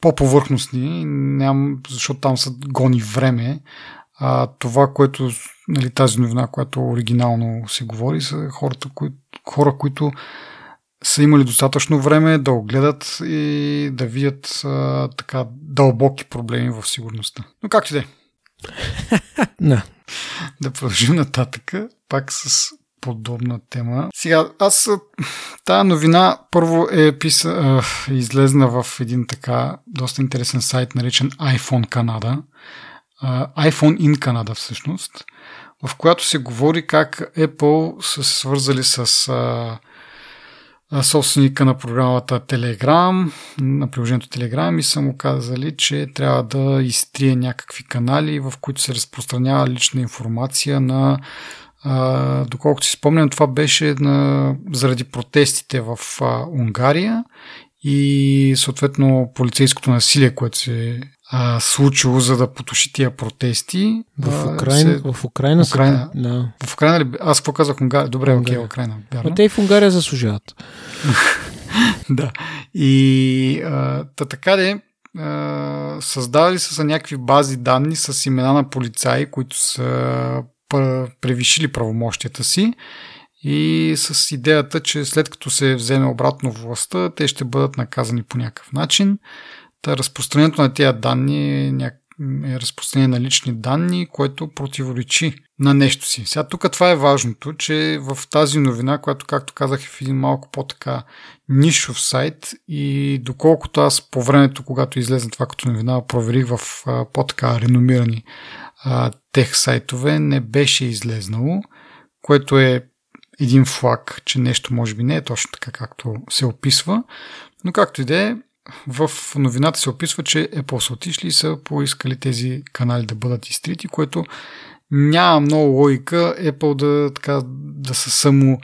по-повърхностни, ням, защото там са гони време. А това, което, нали, тази новина, която оригинално се говори, са хората, кои, хора, които са имали достатъчно време да огледат и да видят а, така дълбоки проблеми в сигурността. Но как ти де? Да продължим нататък, пак с подобна тема. Сега, аз тая новина първо е писа, е, излезна в един така доста интересен сайт, наречен iPhone Canada. Е, iPhone in Canada всъщност, в която се говори как Apple са се свързали с е, собственика на програмата Telegram, на приложението Telegram, и са му казали, че трябва да изтрие някакви канали, в които се разпространява лична информация на... Uh, доколкото си спомням, това беше на... заради протестите в uh, Унгария и съответно полицейското насилие, което се uh, случило, за да потуши тия протести. В Украина? Се... В Украина, Украина... Са... Да. В Украина ли? Аз какво казах? Унгария? Добре, окей, okay, Украина. А те и в Унгария заслужават. Да. И uh, та така де, uh, създавали са, са някакви бази данни с имена на полицаи, които са превишили правомощията си, и с идеята, че след като се вземе обратно властта, те ще бъдат наказани по някакъв начин. Та разпространението на тези данни е разпространение на лични данни, което противоречи на нещо си. Сега тук това е важното, че в тази новина, която, както казах, е в един малко по-така нишов сайт, и доколкото аз по времето, когато излезе това като новина, проверих в по-така реномирани тех сайтове, не беше излезнало, което е един флаг, че нещо може би не е точно така, както се описва. Но както и да е, в новината се описва, че Apple са отишли и са поискали тези канали да бъдат изтрити, което няма много логика Apple да, така, да се само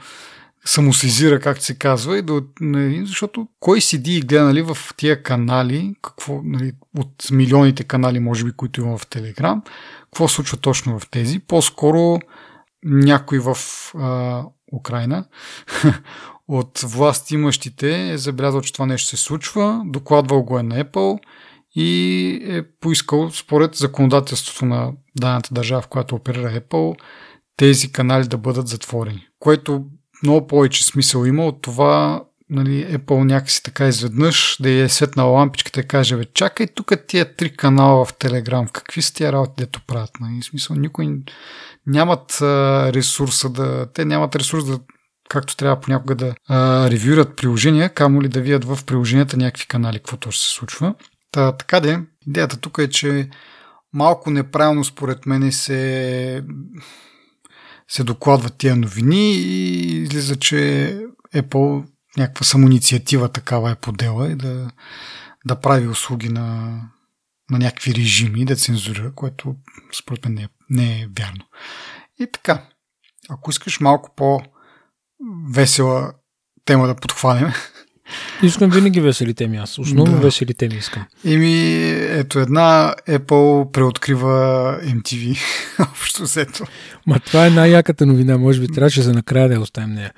самосезира, както се казва, и да, нали, защото кой седи и гледа, нали, в тия канали, какво, нали, от милионите канали, може би, които има в Telegram, какво случва точно в тези? По-скоро някой в а, Украина от власт имащите е забелязал, че това нещо се случва, докладвал го е на Apple и е поискал според законодателството на дадената държава, в която оперира Apple, тези канали да бъдат затворени. Което много повече смисъл има от това, нали, Apple някакси така изведнъж да е светнала лампичката и каже, бе, чакай тук тия три канала в Telegram, какви са тия работи, дето правят? Нали? В смисъл, никой нямат а, ресурса да... Те нямат ресурс да, както трябва понякога, да а, ревюират приложения, камо ли да вият в приложенията някакви канали, какво точно се случва. Та, така де, идеята тук е, че малко неправилно според мен се... се докладват тия новини и излиза, че Apple някаква самоинициатива такава е подела и да, да прави услуги на, на някакви режими, да цензурира, което според мен не е, не е вярно. И така, ако искаш малко по-весела тема да подхванем. Искам винаги весели теми аз. Основно да. Весели теми искам. Еми, ето една, Apple преоткрива Ем Ти Ви. Общо сето. Ма това е най-яката новина. Може би трябваше за накрая да оставим нея.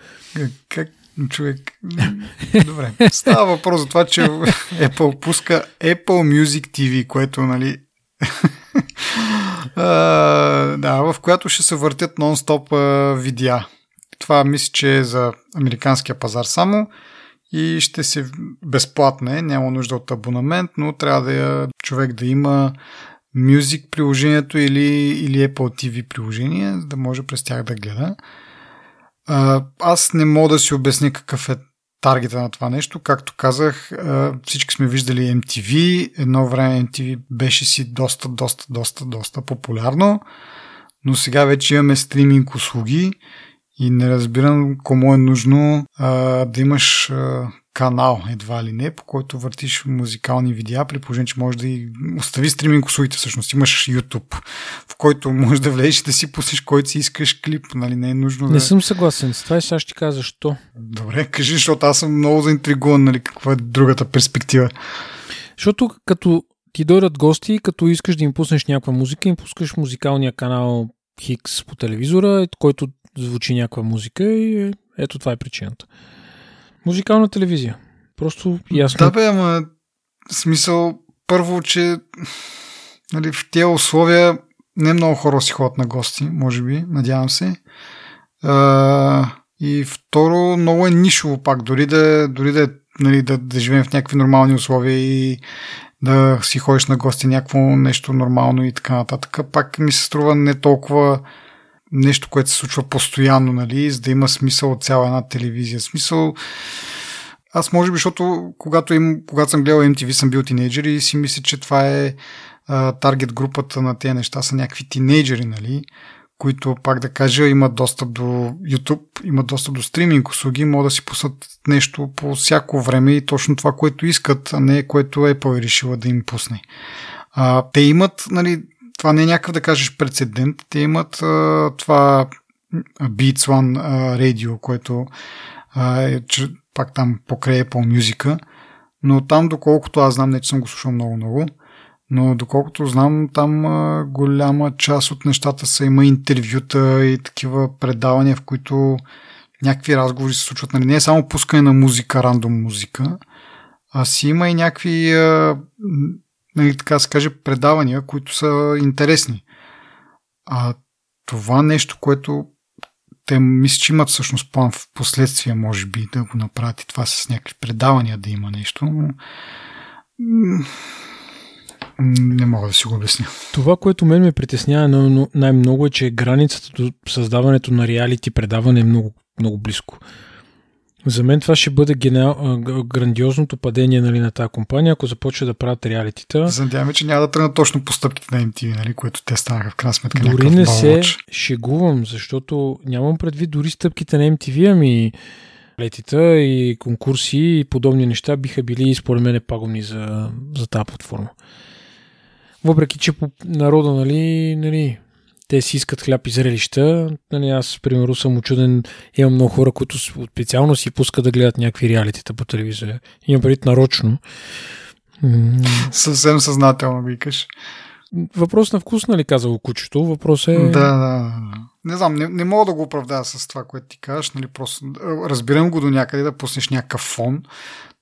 Как? Човек... Добре. Става въпрос за това, че Apple пуска Apple Music Ти Ви, което, нали... а, да, в която ще се въртят нон-стоп а, видеа. Това мисля, че е за американския пазар само. И ще се безплатне, няма нужда от абонамент, но трябва да я, човек да има Music приложението или, или Apple Ти Ви приложение, за да може през тях да гледа. А, аз не мога да си обясня какъв е таргета на това нещо. Както казах, всички сме виждали Ем Ти Ви. Едно време Ем Ти Ви беше си доста, доста, доста, доста популярно, но сега вече имаме стриминг услуги. И не разбирам кому е нужно а, да имаш а, канал, едва ли не, по който въртиш музикални видеа, при положение, че можеш да и остави стриминг услугите, всъщност имаш YouTube, в който можеш да влезеш и да си пуснеш който си искаш клип, нали, не е нужно да... Не съм съгласен с това и сега ще ти кажа защо. Добре, кажи, защото аз съм много заинтригуван, нали, каква е другата перспектива. Защото като ти дойдат гости, като искаш да им пуснеш някаква музика, им пускаш музикалния канал Хикс по телевизора, който звучи някаква музика, и ето това е причината. Музикална телевизия. Просто ясно. Да бе, ама смисъл първо, че, нали, в тези условия не много хора си ходят на гости, може би, надявам се. А, и второ, много е нишово пак, дори да, дори да, нали, да, да живеем в някакви нормални условия и да си ходиш на гости някакво нещо нормално и така нататък. Пак ми се струва не толкова нещо, което се случва постоянно, нали, за да има смисъл от цяла една телевизия. Смисъл, аз може би, защото когато, им, когато съм гледал Ем Ти Ви, съм бил тинейджер и си мисля, че това е а, таргет групата на тези неща, са някакви тинейджери, нали, които, пак да кажа, имат достъп до YouTube, имат достъп до стриминг услуги, могат да си пуснат нещо по всяко време и точно това, което искат, а не което Apple е решила да им пусне. А, те имат, нали, това не е някакъв, да кажеш, прецедент, те имат а, това Beats One а, Radio, което а, е, че, пак там покрай Apple Music, но там, доколкото аз знам, не че съм го слушал много-много, но доколкото знам, там а, голяма част от нещата са, има интервюта и такива предавания, в които някакви разговори се случват. Нали, не е само пускане на музика, рандом музика, а си има и някакви а, нали, така се каже, предавания, които са интересни. А това нещо, което те мисля, че имат всъщност план в последствие, може би, да го направят и това с някакви предавания да има нещо, но не мога да си го обясня. Това, което мен ме притеснява най-много е, че границата до създаването на реалити предаване е много, много близко. За мен това ще бъде гениал, грандиозното падение, нали, на тази компания, ако започва да правят реалитита. Задяваме, че няма да тръгнат точно по стъпките на Ем Ти Ви, нали, което те станаха в крайна сметка някакъв балвач. Дори не се шегувам, защото нямам предвид дори стъпките на Ем Ти Ви, ами летита и конкурси и подобни неща биха били според мен пагубни за, за тази платформа. Въпреки че по народа, нали, нали, те си искат хляб и зрелища. Нали, аз, примерно, съм учуден. Имам много хора, които специално си пускат да гледат някакви реалитета по телевизия. Имам предвид нарочно. Съвсем съзнателно викаш. Въпрос на вкус, нали, казало кучето. Въпрос е... Да, да. Не знам, не, не мога да го оправдая с това, което ти кажеш. Нали, просто разбирам го до някъде да пуснеш някакъв фон,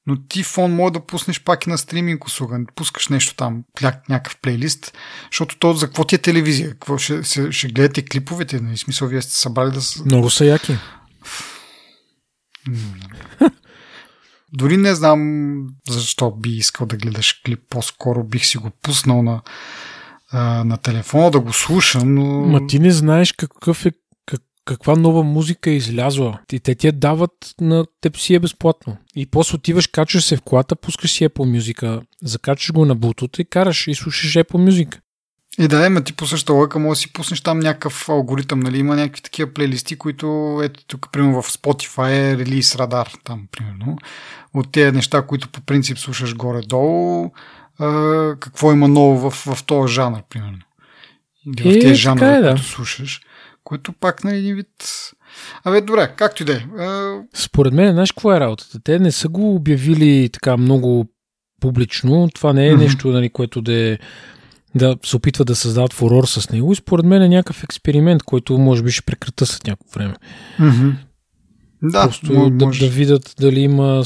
но ти фон може да пуснеш пак и на стриминг услуга. Пускаш нещо там, някакъв плейлист, защото то за какво ти е телевизия? Какво ще, ще, ще гледате клиповете? В смисъл, вие сте събрали да... Много са яки. Дори не знам защо би искал да гледаш клип. По-скоро бих си го пуснал на, на телефона да го слушам, но... Ма ти не знаеш какъв е, каква нова музика е излязла. И те ти я дават на теб си е безплатно. И после отиваш, качваш се в колата, пускаш си Apple Music, закачаш го на Bluetooth и караш и слушаш Apple Music. И да, ема ти по същата лъка може да си пуснеш там някакъв алгоритъм, нали? Има някакви такива плейлисти, които ето тук, примерно в Spotify е релиз радар, там, примерно. От тези неща, които по принцип слушаш горе-долу, какво има ново в, в този жанр, примерно. Или в тези жанри, е, да. Които слушаш. Което пак на един вид... Абе, добре, както и да е. Според мен, знаеш какво е работата? Те не са го обявили така много публично. Това не е mm-hmm. нещо, нали, което да, да се опитва да създават фурор с него. И според мен е някакъв експеримент, който може би ще прекрата след някакво време. Mm-hmm. Да, просто може, да, може. Да видят дали има...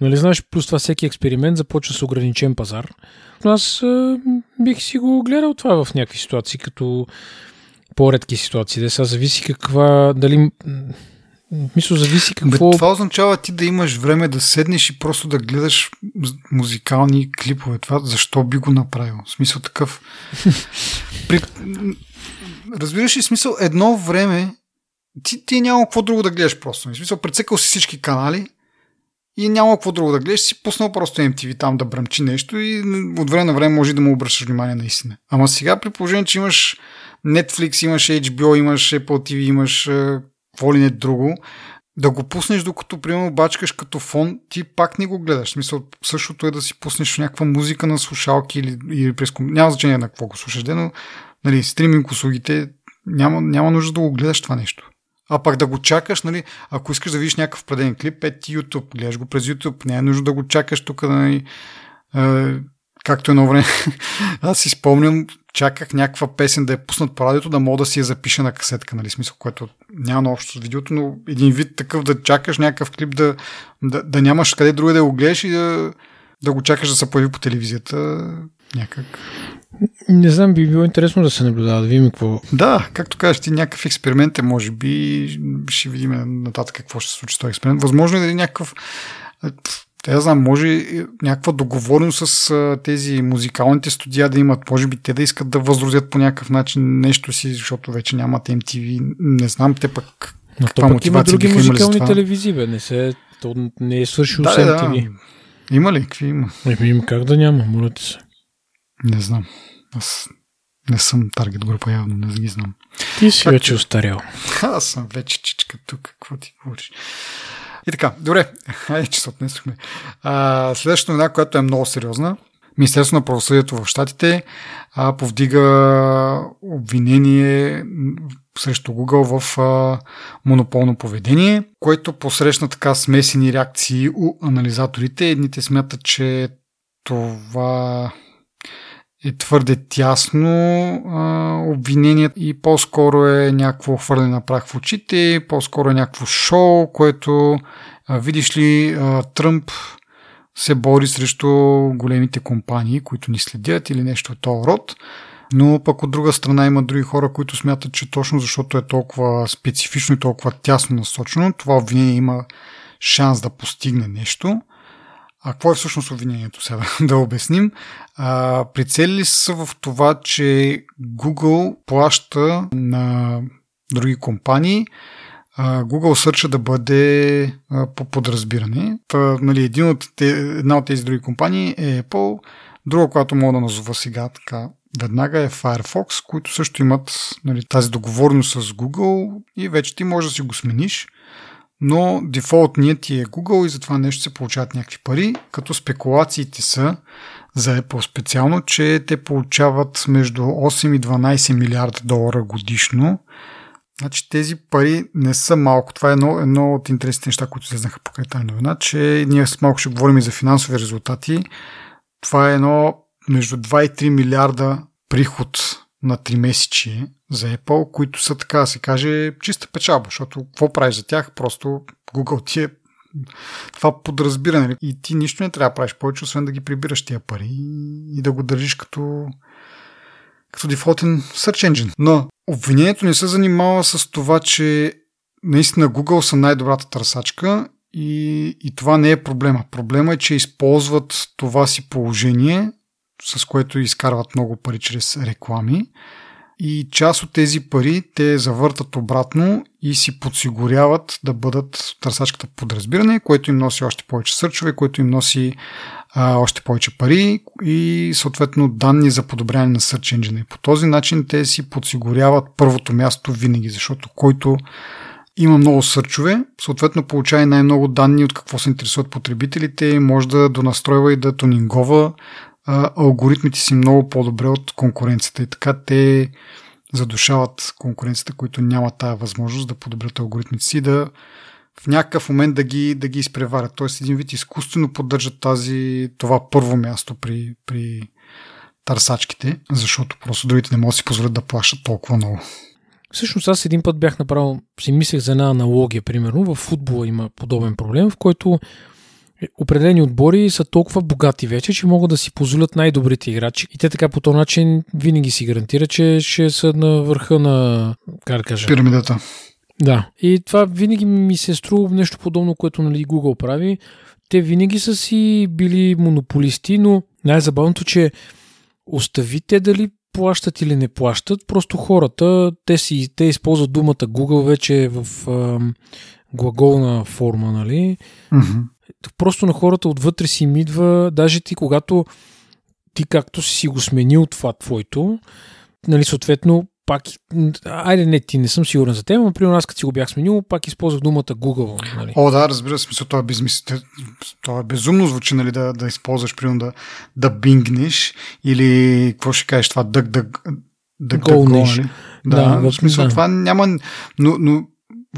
Нали, знаеш, плюс това всеки експеримент започва с ограничен пазар. Но аз а, бих си го гледал това в някакви ситуации, като... по-редки ситуации. Сега зависи каква... Дали... Мисля, зависи какво... Бе, това означава ти да имаш време да седнеш и просто да гледаш музикални клипове. Това защо би го направил? В смисъл такъв... При... Разбираш ли, смисъл едно време ти, ти няма какво друго да гледаш просто. В смисъл, прецекал си всички канали и няма какво друго да гледаш. Си пуснал просто Ем Ти Ви там да бръмчи нещо и от време на време може да му обръщаш внимание наистина. Ама сега при положение, че имаш Netflix, имаш Ейч Би О, имаш Apple ти ви, имаш какво ли не друго, да го пуснеш докато, примерно, бачкаш като фон, ти пак не го гледаш. В смисъл, същото е да си пуснеш някаква музика на слушалки или, или през... Няма значение на какво го слушаш, де, но нали, стриминг услугите, няма, няма нужда да го гледаш това нещо. А пак да го чакаш, нали, ако искаш да видиш някакъв преден клип, е ти YouTube, гледаш го през YouTube, не е нужда да го чакаш тук, нали... Е, както едно време, аз си спомням, чаках някаква песен да е пуснат по радиото, да мога да си я запиша на касетка, нали, смисъл, което няма общо с видеото, но един вид такъв да чакаш някакъв клип, да, да, да нямаш къде друго да го гледаш и да, да го чакаш да се появи по телевизията някак. Не знам, би било интересно да се наблюдава, да видим какво... Да, както кажеш, ти някакъв експеримент е, може би, ще видим нататък какво ще се случи с този експеримент. Възможно е да е някакъв... Те да знам, може някаква договорност с тези музикалните студия да имат. Може би те да искат да възродят по някакъв начин нещо си, защото вече нямат Ем Ти Ви. Не знам те пък но каква мотивация биха имали за това. Има други музикални телевизии, бе. Не, се, то не е свършило да, с Ем Ти Ви. Да. Има ли? Какви има? Еми има как да няма, моля ти се. Не знам. Аз не съм таргет група явно, не ги знам. Ти си как... вече устарял. Аз съм вече чичка тук. Какво ти говориш? И така, добре, айде че се отнесохме. Следващата новина, която е много сериозна, Министерството на правосъдието в щатите а, повдига обвинение срещу Google в а, монополно поведение, което посрещна така смесени реакции у анализаторите. Едните смятат, че това е твърде тясно а, обвинение и по-скоро е някакво хвърляне на прах в очите, по-скоро е някакво шоу, което а, видиш ли а, Тръмп се бори срещу големите компании, които ни следят или нещо от този род. Но пък от друга страна има други хора, които смятат, че точно защото е толкова специфично и толкова тясно насочено, това обвинение има шанс да постигне нещо. А какво е всъщност обвинението сега? Да обясним. А, прицелили са в това, че Google плаща на други компании а, Google Search да бъде а, по подразбиране. Та, нали, един от те, една от тези други компании е Apple. Друга, която мога да назова сега така веднага е Firefox, които също имат нали, тази договорност с Google и вече ти можеш да си го смениш. Но дефолтният ти е Google и затова нещо се получават някакви пари, като спекулациите са за Apple специално, че те получават между осем и дванайсет милиарда долара годишно. Значи тези пари не са малко. Това е едно, едно от интересните неща, които се знаха покрай тази новина, че ние с малко ще говорим и за финансови резултати. Това е едно между два и три милиарда приход на тримесечие за Apple, които са така да се каже чиста печалба, защото какво правиш за тях? Просто Google ти е това подразбиране и ти нищо не трябва да правиш повече, освен да ги прибираш тия пари и да го държиш като като дефолтен search engine. Но обвинението не се занимава с това, че наистина Google са най-добрата търсачка и, и това не е проблема. Проблема е, че използват това си положение, с което изкарват много пари чрез реклами и част от тези пари те завъртат обратно и си подсигуряват да бъдат търсачката подразбиране, което им носи още повече сърчове, което им носи а, още повече пари и съответно данни за подобряване на search engine. По този начин те си подсигуряват първото място винаги, защото който има много сърчове, съответно получава най-много данни от какво се интересуват потребителите и може да донастройва и да тунингова алгоритмите си много по-добре от конкуренцията и така те задушават конкуренцията, които нямат тая възможност да подобрят алгоритмите си и да в някакъв момент да ги, да ги изпреварят. Тоест един вид изкуствено поддържат тази, това първо място при, при търсачките, защото просто другите не могат да си позволят да плащат толкова много. Всъщност аз един път бях направил, си мислех за една аналогия, примерно в футбола има подобен проблем, в който определени отбори са толкова богати вече, че могат да си позволят най-добрите играчи. И те така по този начин винаги си гарантира, че ще са на върха на как да кажа, пирамидата. Да. И това винаги ми се струва нещо подобно, което нали, Google прави. Те винаги са си били монополисти, но най-забавното, че остави те дали плащат или не плащат, просто хората, те, си, те използват думата Google вече в ам, глаголна форма, нали? Mm-hmm. Просто на хората отвътре си им идва, даже ти когато ти както си го сменил това твоето, нали съответно пак, айде не ти не съм сигурен за тема, но при нас като си го бях сменил, пак използвах думата Google. Нали? О да, разбира се, смисъл, това е, безмис... това е безумно звучи, нали, да, да използваш, примерно да, да бингнеш или какво ще кажеш това, дък, дък, дък, голнеш. Дък, да, да, в смисъл да. Това няма, но, но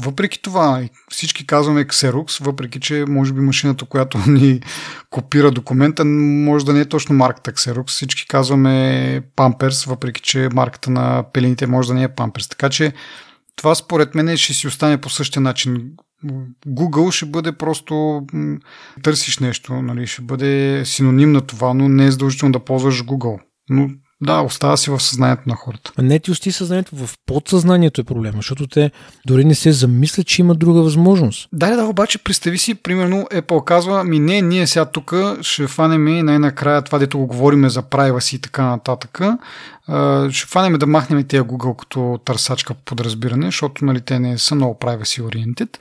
въпреки това, всички казваме Xerox, въпреки че може би машината, която ни копира документа, може да не е точно марката Xerox. Всички казваме Pampers, въпреки че марката на пелените може да не е Pampers. Така че това според мен ще си остане по същия начин. Google ще бъде просто търсиш нещо, нали? Ще бъде синоним на това, но не е задължително да ползваш Google. Но да, остава си в съзнанието на хората. Не, ти остава съзнанието, в подсъзнанието е проблема, защото те дори не се замислят, че има друга възможност. Да, да, обаче представи си, примерно Apple казва, ми не, ние сега тук ще фанеме най-накрая това, дето го говориме за privacy и така нататък, ще фанеме да махнем тия Google като търсачка по подразбиране, защото нали, те не са много privacy oriented.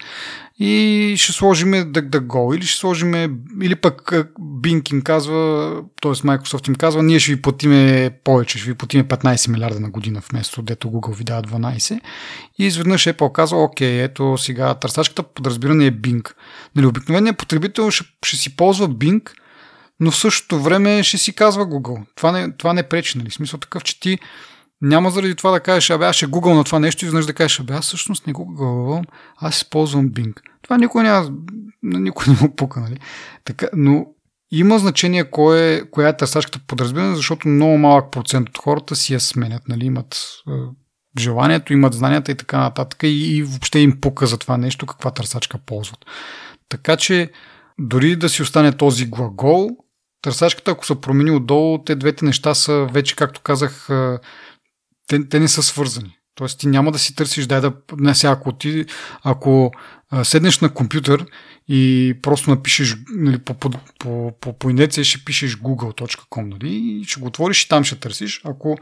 И ще сложим DuckDuckGo или ще сложим, или пък Bing им казва, т.е. Microsoft им казва, ние ще ви платиме повече, ще ви платиме петнайсет милиарда на година вместо дето Google ви дава дванайсет. И изведнъж Apple казва, окей, ето сега търсачката подразбиране е Bing. Нали, обикновеният потребител ще, ще си ползва Bing, но в същото време ще си казва Google. Това не, това не пречи, нали? Смисъл такъв, че ти няма заради това да кажеш, абе, аз ще Google на това нещо и знаеш да кажеш, абе, аз всъщност не Google, аз използвам Bing. Това никой няма, никой не му пука, нали? Така, но има значение кое, коя е търсачката подразбиране, защото много малък процент от хората си я сменят, нали? Имат е, желанието, имат знанията и така нататък и, и въобще им пука за това нещо, каква търсачка ползват. Така че дори да си остане този глагол, търсачката, ако се промени отдолу, те двете неща са вече, както казах, е, Те, те не са свързани. Тоест ти няма да си търсиш, дай да... Не сега, ако ти... Ако а, седнеш на компютър и просто напишеш, нали, по, по, по, по, по инерция ще пишеш гугъл точка ком, нали, и ще го отвориш и там ще търсиш. Ако,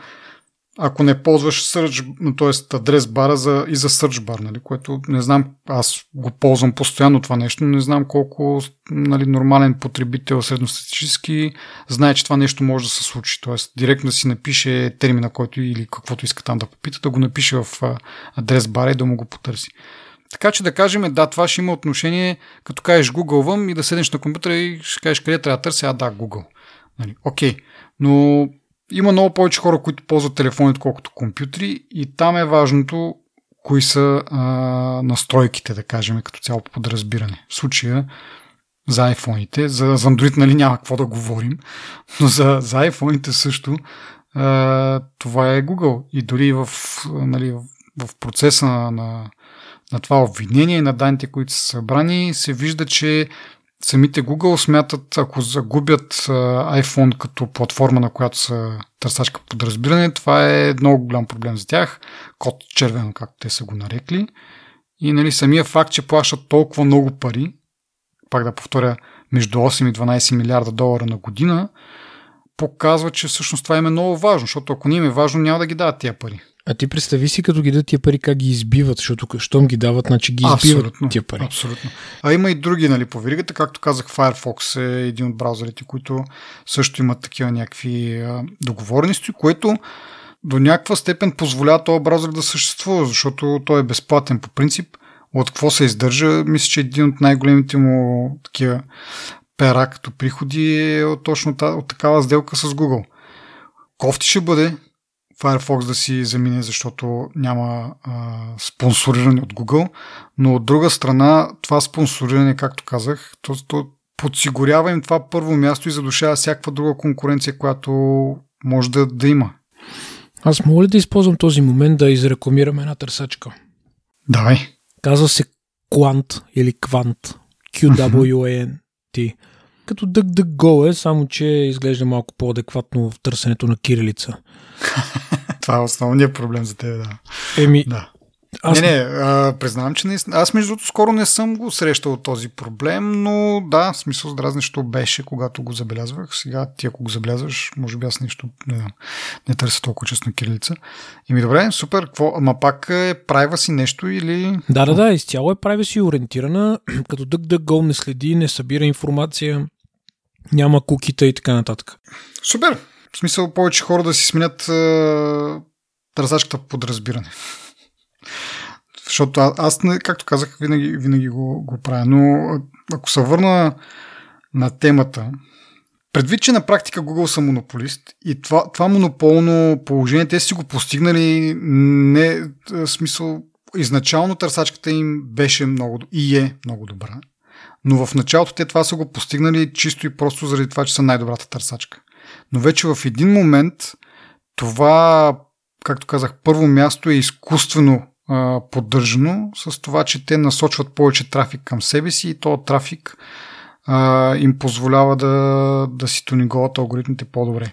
ако не ползваш search, т.е. адрес бара за, и за search бар, нали, което не знам, аз го ползвам постоянно това нещо, но не знам колко, нали, нормален потребител средностатически знае, че това нещо може да се случи. Т.е. директно да си напише термина, който или каквото иска там да попита, да го напише в адрес бара и да му го потърси. Така че да кажем, да, това ще има отношение, като кажеш Google въм и да седнеш на компютъра и ще кажеш къде трябва да търся, а да, Google. Нали, окей, но... Има много повече хора, които ползват телефони, отколкото компютри, и там е важното кои са а, настройките, да кажем, като цяло по подразбиране. В случая за айфоните, за, за Android нали няма какво да говорим, но за, за айфоните също а, това е Google. И дори в, нали, в процеса на, на, на това обвинение, на данните, които са събрани, се вижда, че самите Google смятат, ако загубят iPhone като платформа, на която са търсачка подразбиране, това е много голям проблем за тях. Код червено, както те са го нарекли. И нали, самия факт, че плащат толкова много пари, пак да повторя, между осем и дванайсет милиарда долара на година, показва, че всъщност това им е много важно, защото ако не им е важно, няма да ги дават тия пари. А ти представи си, като ги дадат тия пари, как ги избиват, защото щом ги дават, значи ги избиват абсолютно, тия пари. Абсолютно. А има и други, нали, по веригата, както казах, Firefox е един от браузърите, които също имат такива някакви договорености, което до някаква степен позволява този браузър да съществува, защото той е безплатен по принцип. От какво се издържа? Мисля, че един от най-големите му такива пера като приходи е от точно от такава сделка с Google. Кофти ще бъде Firefox да си замине, защото няма а, спонсориране от Google, но от друга страна това спонсориране, както казах, то, то подсигурява им това първо място и задушава всякаква друга конкуренция, която може да, да има. Аз мога ли да използвам този момент да изрекламирам една търсачка? Давай. Казва се Qwant или Qwant. Q-W-A-N-T. Като DuckDuckGo е, само че изглежда малко по-адекватно в търсенето на кирилица. Това е основният проблем за тебе, да. Еми, да. Аз... Не, не, а, признавам, че не... Аз между другото скоро не съм го срещал този проблем, но да, в смисъл здразнещо беше, когато го забелязвах. Сега ти ако го забелязваш, може би аз нещо не, не, не търся толкова честно кирилица. Еми добре, супер, какво? Ама пак е privacy нещо или... Да, да, да, изцяло е privacy ориентирана, като DuckDuckGo не следи, не събира информация, няма кукита и така нататък. Супер! В смисъл повече хора да си сменят търсачката подразбиране. Защото а, аз, както казах, винаги, винаги го, го правя. Но ако се върна на темата, предвид, че на практика Google са монополист и това, това монополно положение, те си го постигнали не, в смисъл, изначално търсачката им беше много и е много добра. Но в началото те това са го постигнали чисто и просто заради това, че са най-добрата търсачка. Но вече в един момент това, както казах, първо място е изкуствено а, поддържано с това, че те насочват повече трафик към себе си и този трафик а, им позволява да, да си тунигуват алгоритмите по-добре.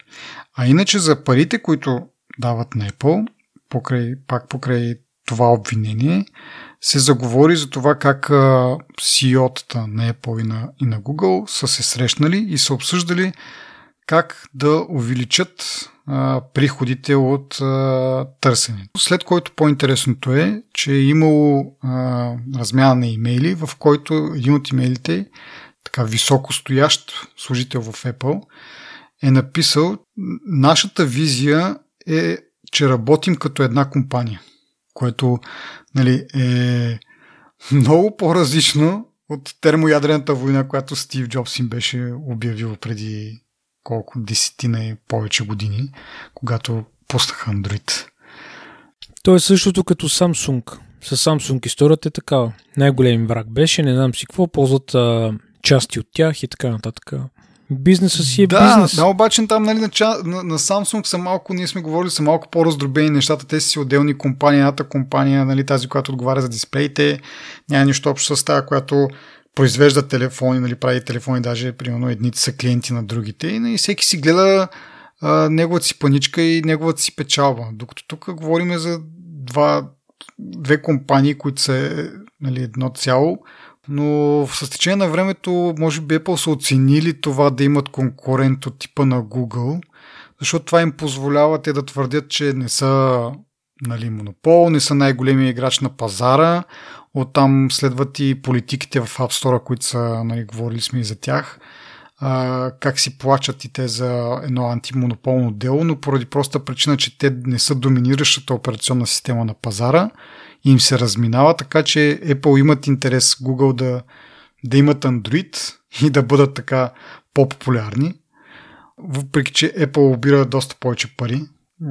А иначе за парите, които дават на Apple, покрай, пак покрай това обвинение, се заговори за това как си и о-тата на Apple и на, и на Google са се срещнали и са обсъждали как да увеличат а, приходите от а, търсене. След което по-интересното е, че е имало а, размяна на имейли, в който един от имейлите, така високостоящ служител в Apple, е написал: нашата визия е, че работим като една компания, което, нали, е много по-различно от термоядрената война, която Стив Джобс им беше обявил преди колко десетина и повече години, когато пуснаха Android. То е същото като Samsung. Със Samsung историята е такава. Най-голем враг беше, не знам си какво, ползват а, части от тях и така нататък. Бизнесът си е да, бизнес. Да, обаче там, нали, на, на, на Samsung са малко, ние сме говорили, са малко по-раздробени нещата. Те са си отделни компании. Едната компания, нали, тази, която отговаря за дисплеите, няма нищо общо с тази, която произвежда телефони, нали, прави телефони, даже примерно едните са клиенти на другите и, нали, всеки си гледа а, неговата си паничка и неговата си печалба. Докато тук говорим за два, две компании, които са, нали, едно цяло, но в течение на времето може би Apple са оценили това да имат конкурент от типа на Google, защото това им позволява те да твърдят, че не са, нали, монопол, не са най-големия играч на пазара. Оттам следват и политиките в App Store, които са, нали, говорили сме и за тях, а, как си плачат и те за едно антимонополно дело, но поради проста причина, че те не са доминиращата операционна система на пазара, им се разминава, така че Apple имат интерес Google да, да имат Android и да бъдат така по-популярни, въпреки че Apple обира доста повече пари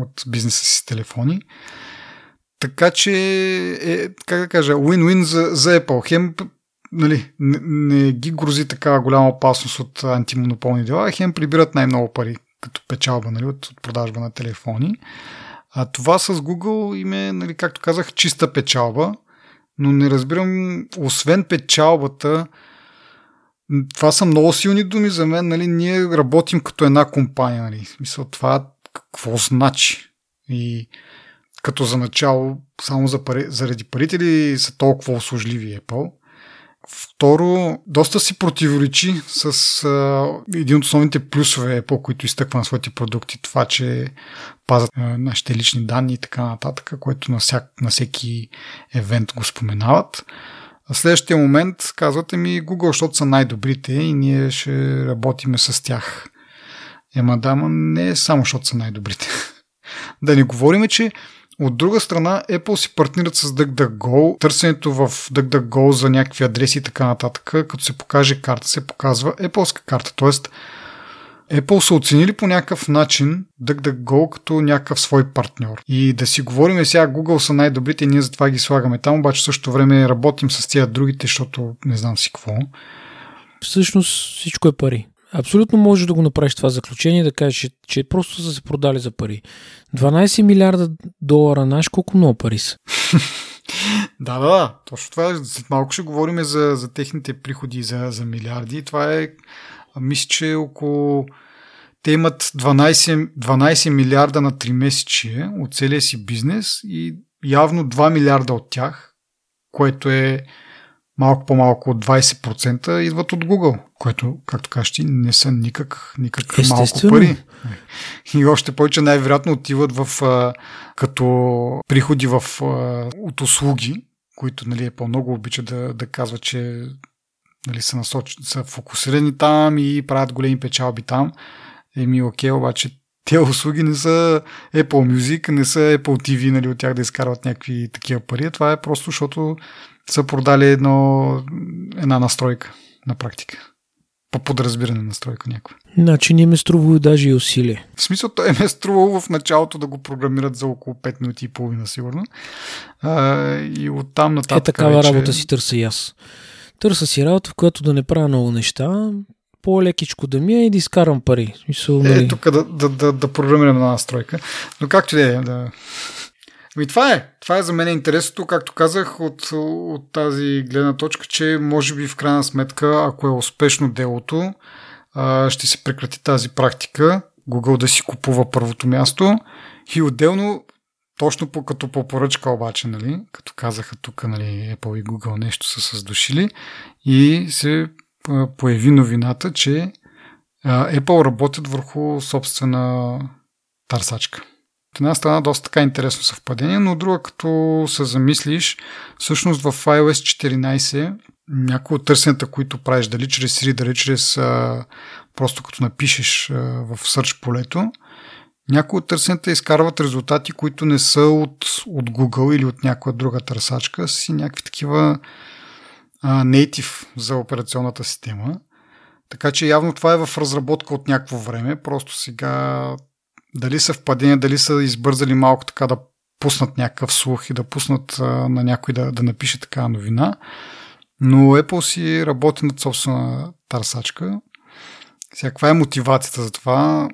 от бизнеса си с телефони. Така че, е, как да кажа, win-win за, за Apple. Хем, нали, не, не ги грози такава голяма опасност от антимонополни дела, хем прибират най-много пари като печалба, нали, от, от продажба на телефони. А това с Google им е, нали, както казах, чиста печалба, но не разбирам, освен печалбата, това са много силни думи за мен, нали, ние работим като една компания, нали, в смисъл това какво значи и като за начало, само за пари, заради парите ли са толкова услужливи Apple. Второ, доста си противоречи с а, един от основните плюсове Apple, които изтъква на своите продукти. Това, че пазят а, нашите лични данни и така нататък, което на, всяк, на всеки евент го споменават. А следващия момент казвате ми Google, защото са най-добрите и ние ще работиме с тях. Ема да, ма не само защото са най-добрите. Да не говориме, че от друга страна, Apple си партнират с DuckDuckGo. Търсенето в DuckDuckGo за някакви адреси и така нататък, като се покаже карта, се показва Apple-ска карта. Тоест, Apple са оценили по някакъв начин DuckDuckGo като някакъв свой партньор. И да си говорим сега, Google са най-добрите и ние затова ги слагаме там, обаче в същото време работим с тия другите, защото не знам си какво. Всъщност всичко е пари. Абсолютно можеш да го направиш това заключение, да кажеш, че, че просто са се продали за пари. дванадесет милиарда долара, знаеш колко много пари са. Да, да, да. Точно това. След малко ще говорим за, за техните приходи за, за милиарди. Това е, мисля, че около... Те имат дванадесет, дванадесет милиарда на тримесечие от целия си бизнес и явно два милиарда от тях, което е малко по-малко от двадесет процента идват от Google, което, както кажеш ти, не са никак, никак малко пари. И още повече най-вероятно отиват в, а, като приходи в, а, от услуги, които, нали, е по-много обича да, да казва, че, нали, са, насоч... са фокусирани там и правят големи печалби там. Еми, окей, обаче те услуги не са Apple Music, не са Apple ти ви, нали, от тях да изкарват някакви такива пари. Това е просто, защото са продали едно, една настройка на практика. По подразбиране настройка някаква. Значи не ме струвало даже и усилие. В смисъл, той ме струвало в началото да го програмират за около пет минути и половина, сигурно. А, и оттам нататък... Е, такава вече... работа си търся и аз. Търся си работа, в която да не правя много неща, по-лекичко да ми е и да изкарам пари. В смисъл, е, нали... тук да, да, да, да програмирам една настройка. Но както и да е, да... Ами това е. Това е за мен интересното, както казах, от, от тази гледна точка, че може би в крайна сметка, ако е успешно делото, ще се прекрати тази практика. Google да си купува първото място и отделно, точно по, като по поръчка обаче, нали, като казаха тук, нали, Apple и Google нещо са създушили и се появи новината, че Apple работят върху собствена търсачка. От една страна доста така интересно съвпадение, но друга, като се замислиш, всъщност в iOS четиринайсет някои от търсенията, които правиш, дали чрез Siri, дали чрез а, просто като напишеш а, в search полето, някои от търсенията изкарват резултати, които не са от, от Google или от някоя друга търсачка, си някакви такива а, native за операционната система. Така че явно това е в разработка от някакво време, просто сега дали са впадения, дали са избързали малко така да пуснат някакъв слух и да пуснат а, на някой да, да напише такава новина, но Apple си работи над собствена търсачка. Сега, каква е мотивацията за това?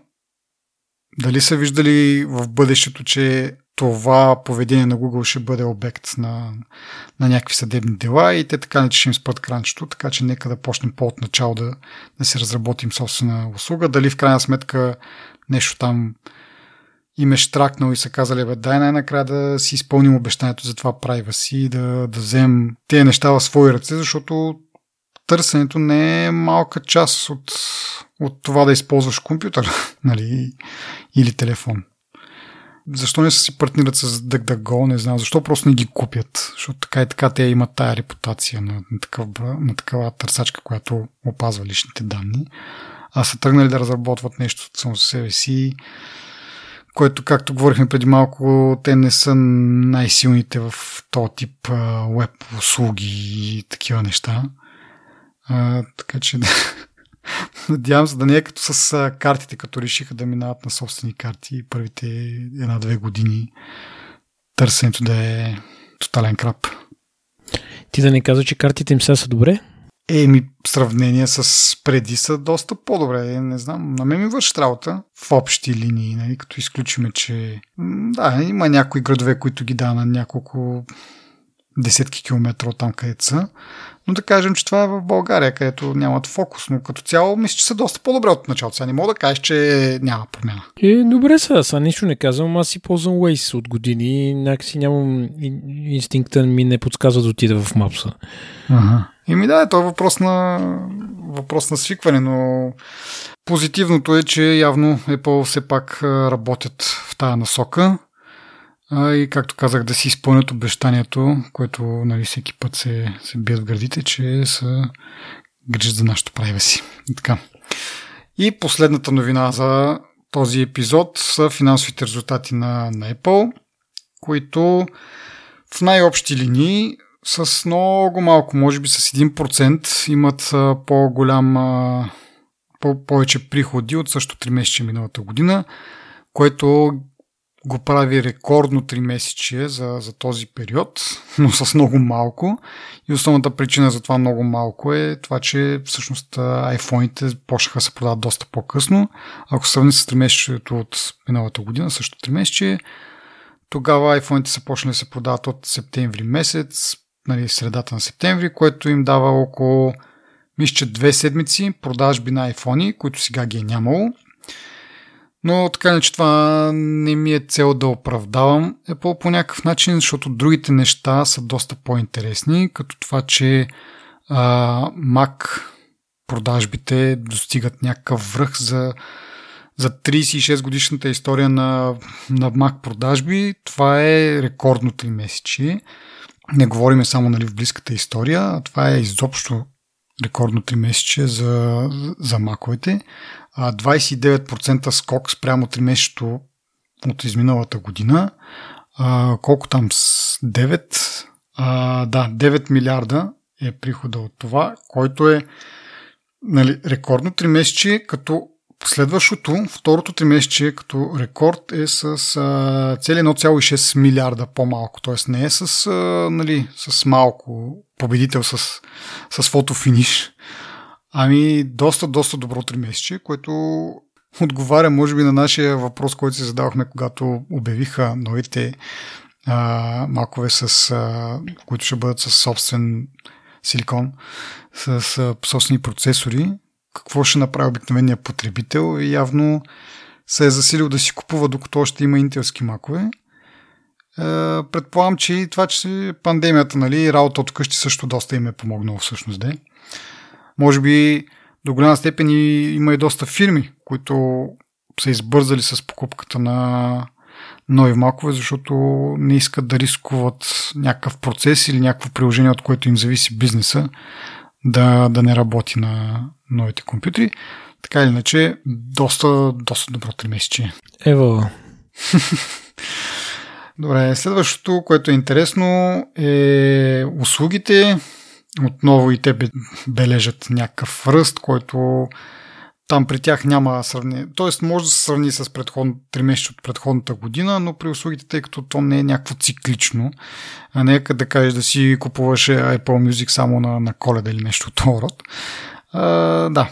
Дали са виждали в бъдещето, че това поведение на Google ще бъде обект на, на някакви съдебни дела и те така не че ще им спрат кранчето, така че нека да почнем по-отначало да, да си разработим собствена услуга. Дали в крайна сметка нещо там им е штракнал и са казали, бе, дай най-накрая да си изпълним обещанието за това privacy и да, да вземем тези неща в свои ръце, защото търсенето не е малка част от, от това да използваш компютър, нали, или телефон. Защо не са си партнират с DuckDuckGo, не знам. Защо просто не ги купят? Защото така и така те имат тая репутация на, на, такъв, на такава търсачка, която опазва личните данни. А са тръгнали да разработват нещо само за себе си, което, както говорихме преди малко, те не са най-силните в този тип веб услуги и такива неща. А, така че надявам се да не е като с картите, като решиха да минават на собствени карти и първите една-две години търсенето да е тотален крап. Ти да не казва, че картите им сега са добре? Еми, в сравнение с преди са доста по-добре. Не знам, на мен ми върши работа в общи линии, нали, като изключиме, че да, има някои градове, които ги дава на няколко десетки километра от там, където са. Но да кажем, че това е в България, където нямат фокус, но като цяло мисля, че са доста по-добре от началото. Сега не мога да кажеш, че няма промяна. Е, добре са, сега нищо не казвам. Аз си ползвам Waze от години. Някакси нямам... инстинкта ми не подсказва да отида в Мапса. Ага. И ми да, това е въпрос на... въпрос на свикване, но позитивното е, че явно Apple все пак работят в тая насока. И както казах, да си изпълнят обещанието, което, нали, всеки път се, се бият в гърдите, че са грижат за нашото privacy. И така. И последната новина за този епизод са финансовите резултати на, на Apple, които в най-общи линии с много малко, може би с един процент имат по-голям, по- повече приходи от също тримесечие миналата година, което го прави рекордно тримесечие за, за този период, но с много малко. И основната причина за това много малко е това, че всъщност айфоните почнаха да се продават доста по-късно. Ако сравни с тримесечието от миналата година, също тримесечие, тогава айфоните са почнали да се продават от септември месец, нали, средата на септември, което им дава около, мисля, че две седмици продажби на айфони, които сега ги е нямало. Но така не, че това не ми е цел да оправдавам Apple по някакъв начин, защото другите неща са доста по-интересни, като това, че а, Mac продажбите достигат някакъв връх за, за трийсет и шест годишната история на, на Mac продажби. Това е рекордно три месечи. Не говорим само, нали, в близката история, а това е изобщо рекордно три месече за, за маковете. двайсет и девет процента скок спрямо три месечето от изминалата година. А, колко там? девет? А, да, девет милиарда е прихода от това, който е, нали, рекордно три месече, като следващото, второто три месече като рекорд е с а, цели едно цяло и шест милиарда по-малко. Т.е. не е с, а, нали, с малко победител с, с фотофиниш. Ами доста, доста добро тримесечие, което отговаря може би на нашия въпрос, който си задавахме, когато обявиха новите а, макове, с, а, които ще бъдат със собствен силикон, с а, собствени процесори. Какво ще направи обикновения потребител? Явно се е засилил да си купува, докато още има интелски макове. Предполагам, че и това, че пандемията, нали, работа от къщи също доста им е помогнало всъщност. Де. Може би до голяма степен има и доста фирми, които са избързали с покупката на нови макове, защото не искат да рискуват някакъв процес или някакво приложение, от което им зависи бизнеса, да, да не работи на новите компютри. Така или иначе, доста, доста добро тримесечие. Ево. Добре, следващото, което е интересно, е услугите. Отново и те бележат някакъв ръст, който там при тях няма сравнение. Тоест може да се сравни с предходно, три месеца от предходната година, но при услугите, тъй като то не е някакво циклично, а не е да кажеш да си купуваш Apple Music само на, на Коледа или нещо от този род. А, да,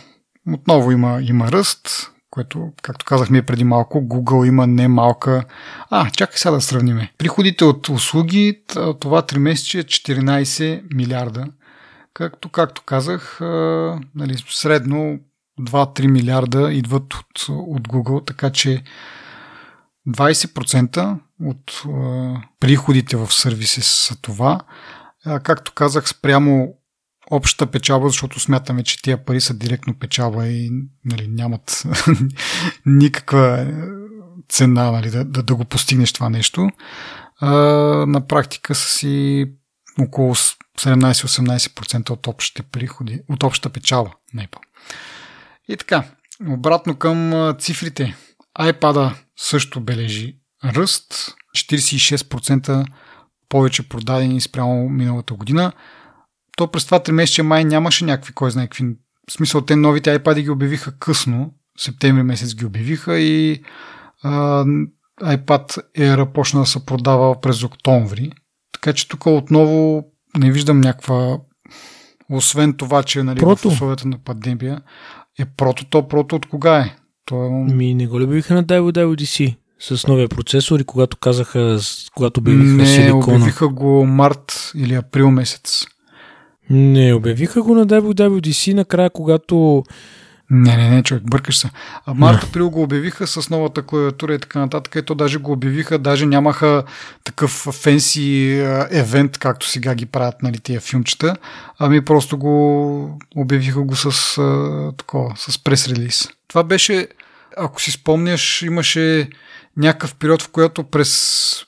отново има, има ръст, което, както казахме преди малко, Google има не малка... А, чакай сега да сравниме. Приходите от услуги, това три месече е четиринайсет милиарда. Както, както казах, нали, средно два-три милиарда идват от, от Google, така че двайсет процента от приходите в сервиси са това. Както казах, спрямо общата печалба, защото смятаме, че тия пари са директно печалба и, нали, нямат никаква цена, нали, да, да, да го постигнеш това нещо. А, на практика са си около седемнайсет-осемнайсет процента от общите приходи, от общата печалба на Apple. И така, обратно към цифрите. iPad-а също бележи ръст. четирийсет и шест процента повече продадени спрямо миналата година. То през това три месеца май нямаше някакви, кой знае какви. В смисъл, те новите iPad-и ги обявиха късно, септември месец ги обявиха и а, iPad Air почна да се продава през октомври. Така че тук отново не виждам някаква, освен това, че, нали, в условията на пандемия е прото, то прото от кога е? То е... Ми не го ли обявиха на дабъл ю дабъл ю ди си с новия процесор и когато казаха, когато обявиха силикона? Не, обявиха го март или април месец. Не, обявиха го на дабъл ю дабъл ю ди си накрая, когато... Не, не, не, човек, бъркаш се. А март, април го обявиха с новата клавиатура и така нататък. И то даже го обявиха, даже нямаха такъв фенси евент, както сега ги правят, нали, тия филмчета. Ами просто го обявиха го с а, такова, с прес-релиз. Това беше, ако си спомняш, имаше някакъв период, в който през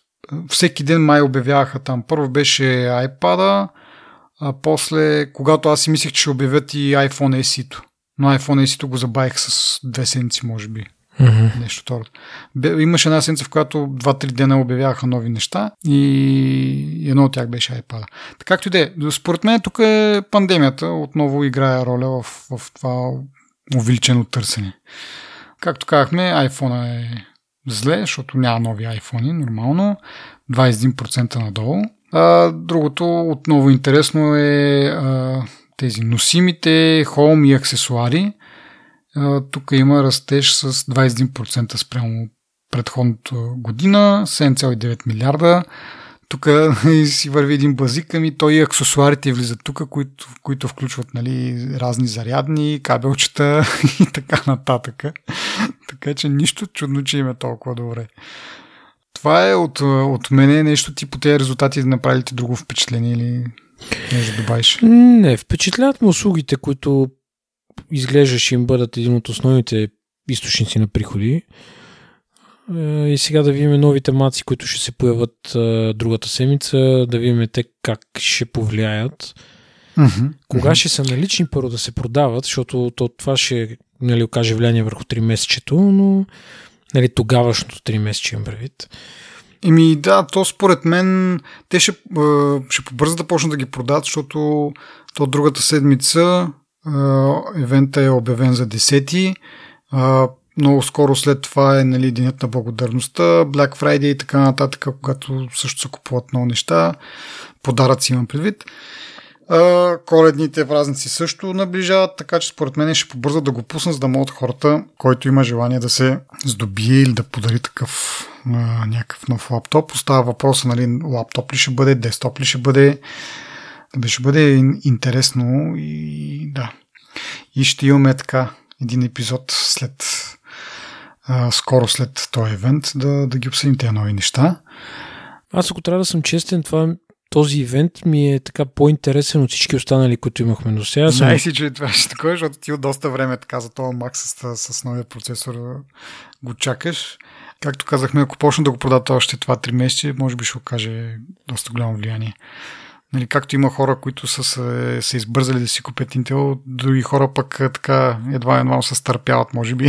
всеки ден май обявяваха там. Първо беше iPad-а, а после, когато аз си мислех, че ще обявят и iPhone ес и-то. Но iPhone ес и-то го забавих с две седмици, може би. Mm-hmm. Нещо такова. Имаше една седмица, в която два-три дена обявяха нови неща и едно от тях беше iPad. Така както и де, според мен тук е пандемията. Отново играе роля в, в това увеличено търсене. Както казахме, iPhone е зле, защото няма нови iPhone-и, нормално. двайсет и един процента надолу. А, другото отново интересно е а, тези носимите, хоум и аксесуари. А, тук има растеж с двайсет и един процента спрямо предходната година, седем цяло и девет милиарда. Тук си върви един базик, ами той и аксесуарите влизат тук, които, които включват, нали, разни зарядни, кабелчета и така нататък. Така че нищо чудно, че им е толкова добре. Това е от, от мене нещо ти по тези резултати да направите друго впечатление или нещо да добавиш? Не, впечатляват му услугите, които изглежда ще им бъдат един от основните източници на приходи. И сега да видим новите маци, които ще се появят другата седмица, да видим те как ще повлияят. Mm-hmm. Кога ще са налични първо да се продават, защото то, това ще, нали, окаже влияние върху три месечето, но... Нали, тогавашното три месече им правит. Еми да, то според мен те ще, ще побързат да почнат да ги продават, защото то другата седмица евента е обявен за десети. Много скоро след това е, нали, Денят на благодарността, Black Friday и така нататък, когато също се купуват много неща. Подаръци имам предвид. А, коледните празници също наближават, така че според мен ще побърза да го пусна, за да могат хората, който има желание да се здобие или да подари такъв а, някакъв нов лаптоп. Остава въпроса, нали, лаптоп ли ще бъде, десктоп ли ще бъде. Да, ще бъде интересно и да. И ще имаме така един епизод след а, скоро след този евент да, да ги обсъдим тези нови неща. Аз ако трябва да съм честен, това този ивент ми е така по-интересен от всички останали, които имахме до сега. Знай си, че това ще такова, защото ти от доста време така за това Mac с, с новия процесор го чакаш. Както казахме, ако почна да го продават още това три месеца, може би ще окаже доста голямо влияние. Нали, както има хора, които са се, се избързали да си купят Intel, други хора пък така едва едва се стърпяват, може би,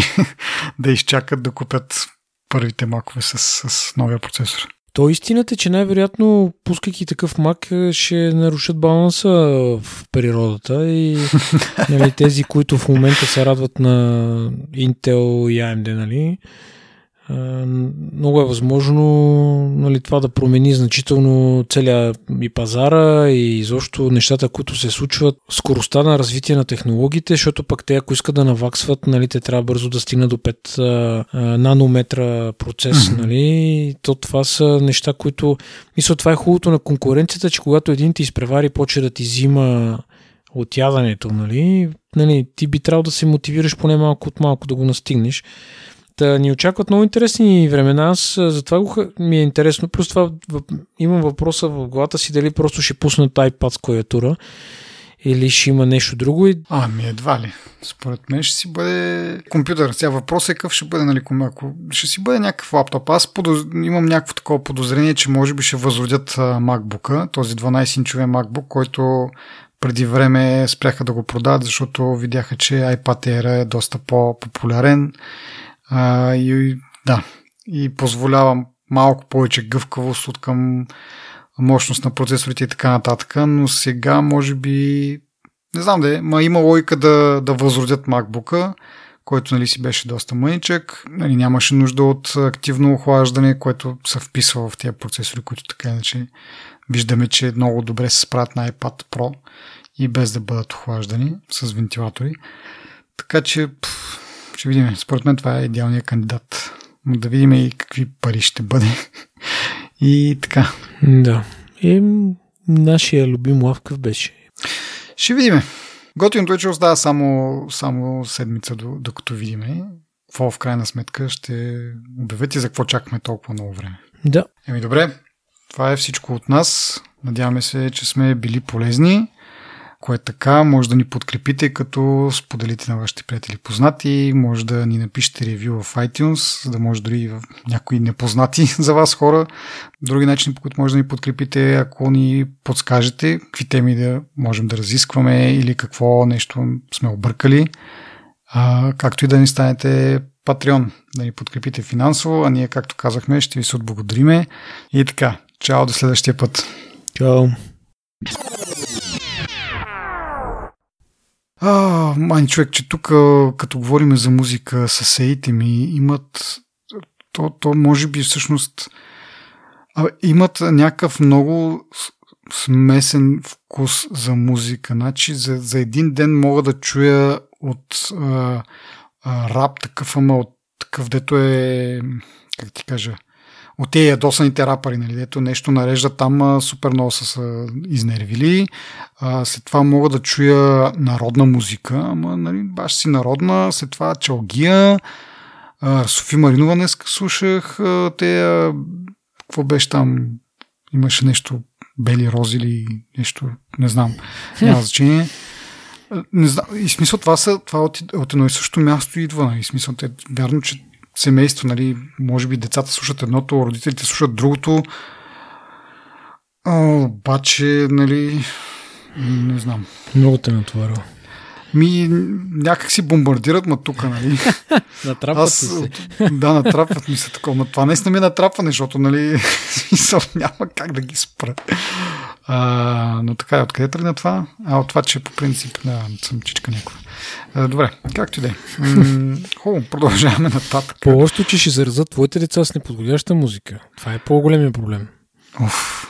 да изчакат да купят първите макове с, с новия процесор. То истината е, че най-вероятно, пускайки такъв мак, ще нарушат баланса в природата и нали, тези, които в момента се радват на Intel и ей ем ди, нали, много е възможно нали, това да промени значително целия и пазара и изобщо нещата, които се случват, скоростта на развитие на технологиите, защото пък те, ако искат да наваксват, нали, те трябва бързо да стигнат до пет а, нанометра процес. Mm-hmm. Нали, то това са неща, които... Мисля, това е хубавото на конкуренцията, че когато един ти изпревари, почва да ти взима от ядането, нали, нали, ти би трябвало да се мотивираш поне малко от малко да го настигнеш. Та ни очакват много интересни времена. Аз затова го, ми е интересно. Плюс това имам въпроса в главата си дали просто ще пуснат iPad с клавиатура или ще има нещо друго. Ами едва ли. Според мен ще си бъде компютър. Сега въпрос е какъв ще бъде, нали, ако ще си бъде някакъв лаптоп. Аз подоз... имам някакво такова подозрение, че може би ще възродят MacBook-а, този дванайсет инчове MacBook, който преди време спряха да го продават, защото видяха, че iPad Air е доста по-популярен. А, и, да, и позволявам малко повече гъвкавост от към мощност на процесорите и така нататък, но сега може би не знам да е, ма има логика да, да възродят MacBook-а, който нали си беше доста мъничък, нали, нямаше нужда от активно охлаждане, което се вписва в тези процесори, които така иначе виждаме, че много добре се справят на iPad Pro и без да бъдат охлаждани с вентилатори, така че пфф, ще видим. Според мен това е идеалният кандидат. Но да видим и какви пари ще бъде. И така. Да. И нашия любим лавкав беше. Ще видим. Готиното е, че остава само, само седмица, докато видиме. Какво в крайна сметка ще обявите за какво чакаме толкова много време. Да. Еми добре. Това е всичко от нас. Надяваме се, че сме били полезни. Кое така, може да ни подкрепите, като споделите на вашите приятели познати, може да ни напишете ревю в iTunes, за да може дори в някои непознати за вас хора. Други начини, по които може да ни подкрепите, ако ни подскажете какви теми да можем да разискваме или какво нещо сме объркали, а, както и да ни станете Patreon, да ни подкрепите финансово, а ние, както казахме, ще ви се отблагодариме. И така, чао до следващия път! Чао! А, мани човек, че тук като говорим за музика, съседите ми имат, то, то може би всъщност а, имат някакъв много смесен вкус за музика. Значи за, за един ден мога да чуя от а, а, рап такъв, ама от такъв, дето е, как ти кажа, от тези ядосаните рапари, нали, дето нещо нарежда там, супер много са изнервили. А, след това мога да чуя народна музика, ама нали, баш си народна, след това чалгия, а, Софи Маринова днес слушах, а, те, какво беше там, имаше нещо, бели рози или нещо, не знам, няма значение. Не знам, и смисъл това, са, това от, от едно и също място идва, нали, смисъл, те, вярно, че семейство, нали, може би децата слушат едното, родителите слушат другото. О, обаче, нали, не знам. Много те натоварва. Ми някак си бомбардират ма тука, нали. Натрапват се. Да, натрапват ми се такова. Това наистина ми е натрапване, защото, нали, смисъл, няма как да ги спра. А, но така, откъде тръгна това? А, от това, че по принцип да, съм чичка някоя. А, добре, както и да е. Хубаво, продължаваме нататък. По-лошото, че ще заразят твоите деца с неподходяща музика. Това е по-големия проблем. Оф,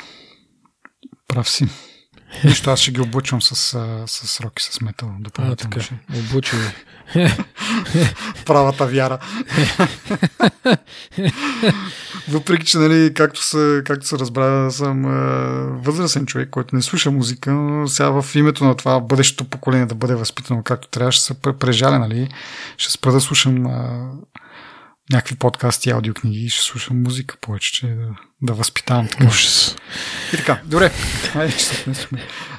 прав си. Нищо, аз ще ги обучвам с, с роки, с метал. А, така, обучвам. Правата вяра. Въпреки, че, нали, както се, както се разбра, съм възрастен човек, който не слуша музика, но сега в името на това бъдещето поколение да бъде възпитано както трябва, ще се прежаля, нали? Ще спра да слушам а, някакви подкасти, аудиокниги и ще слушам музика повече, че да, да възпитавам. Така. И така, добре. Айде, ще се отнесваме.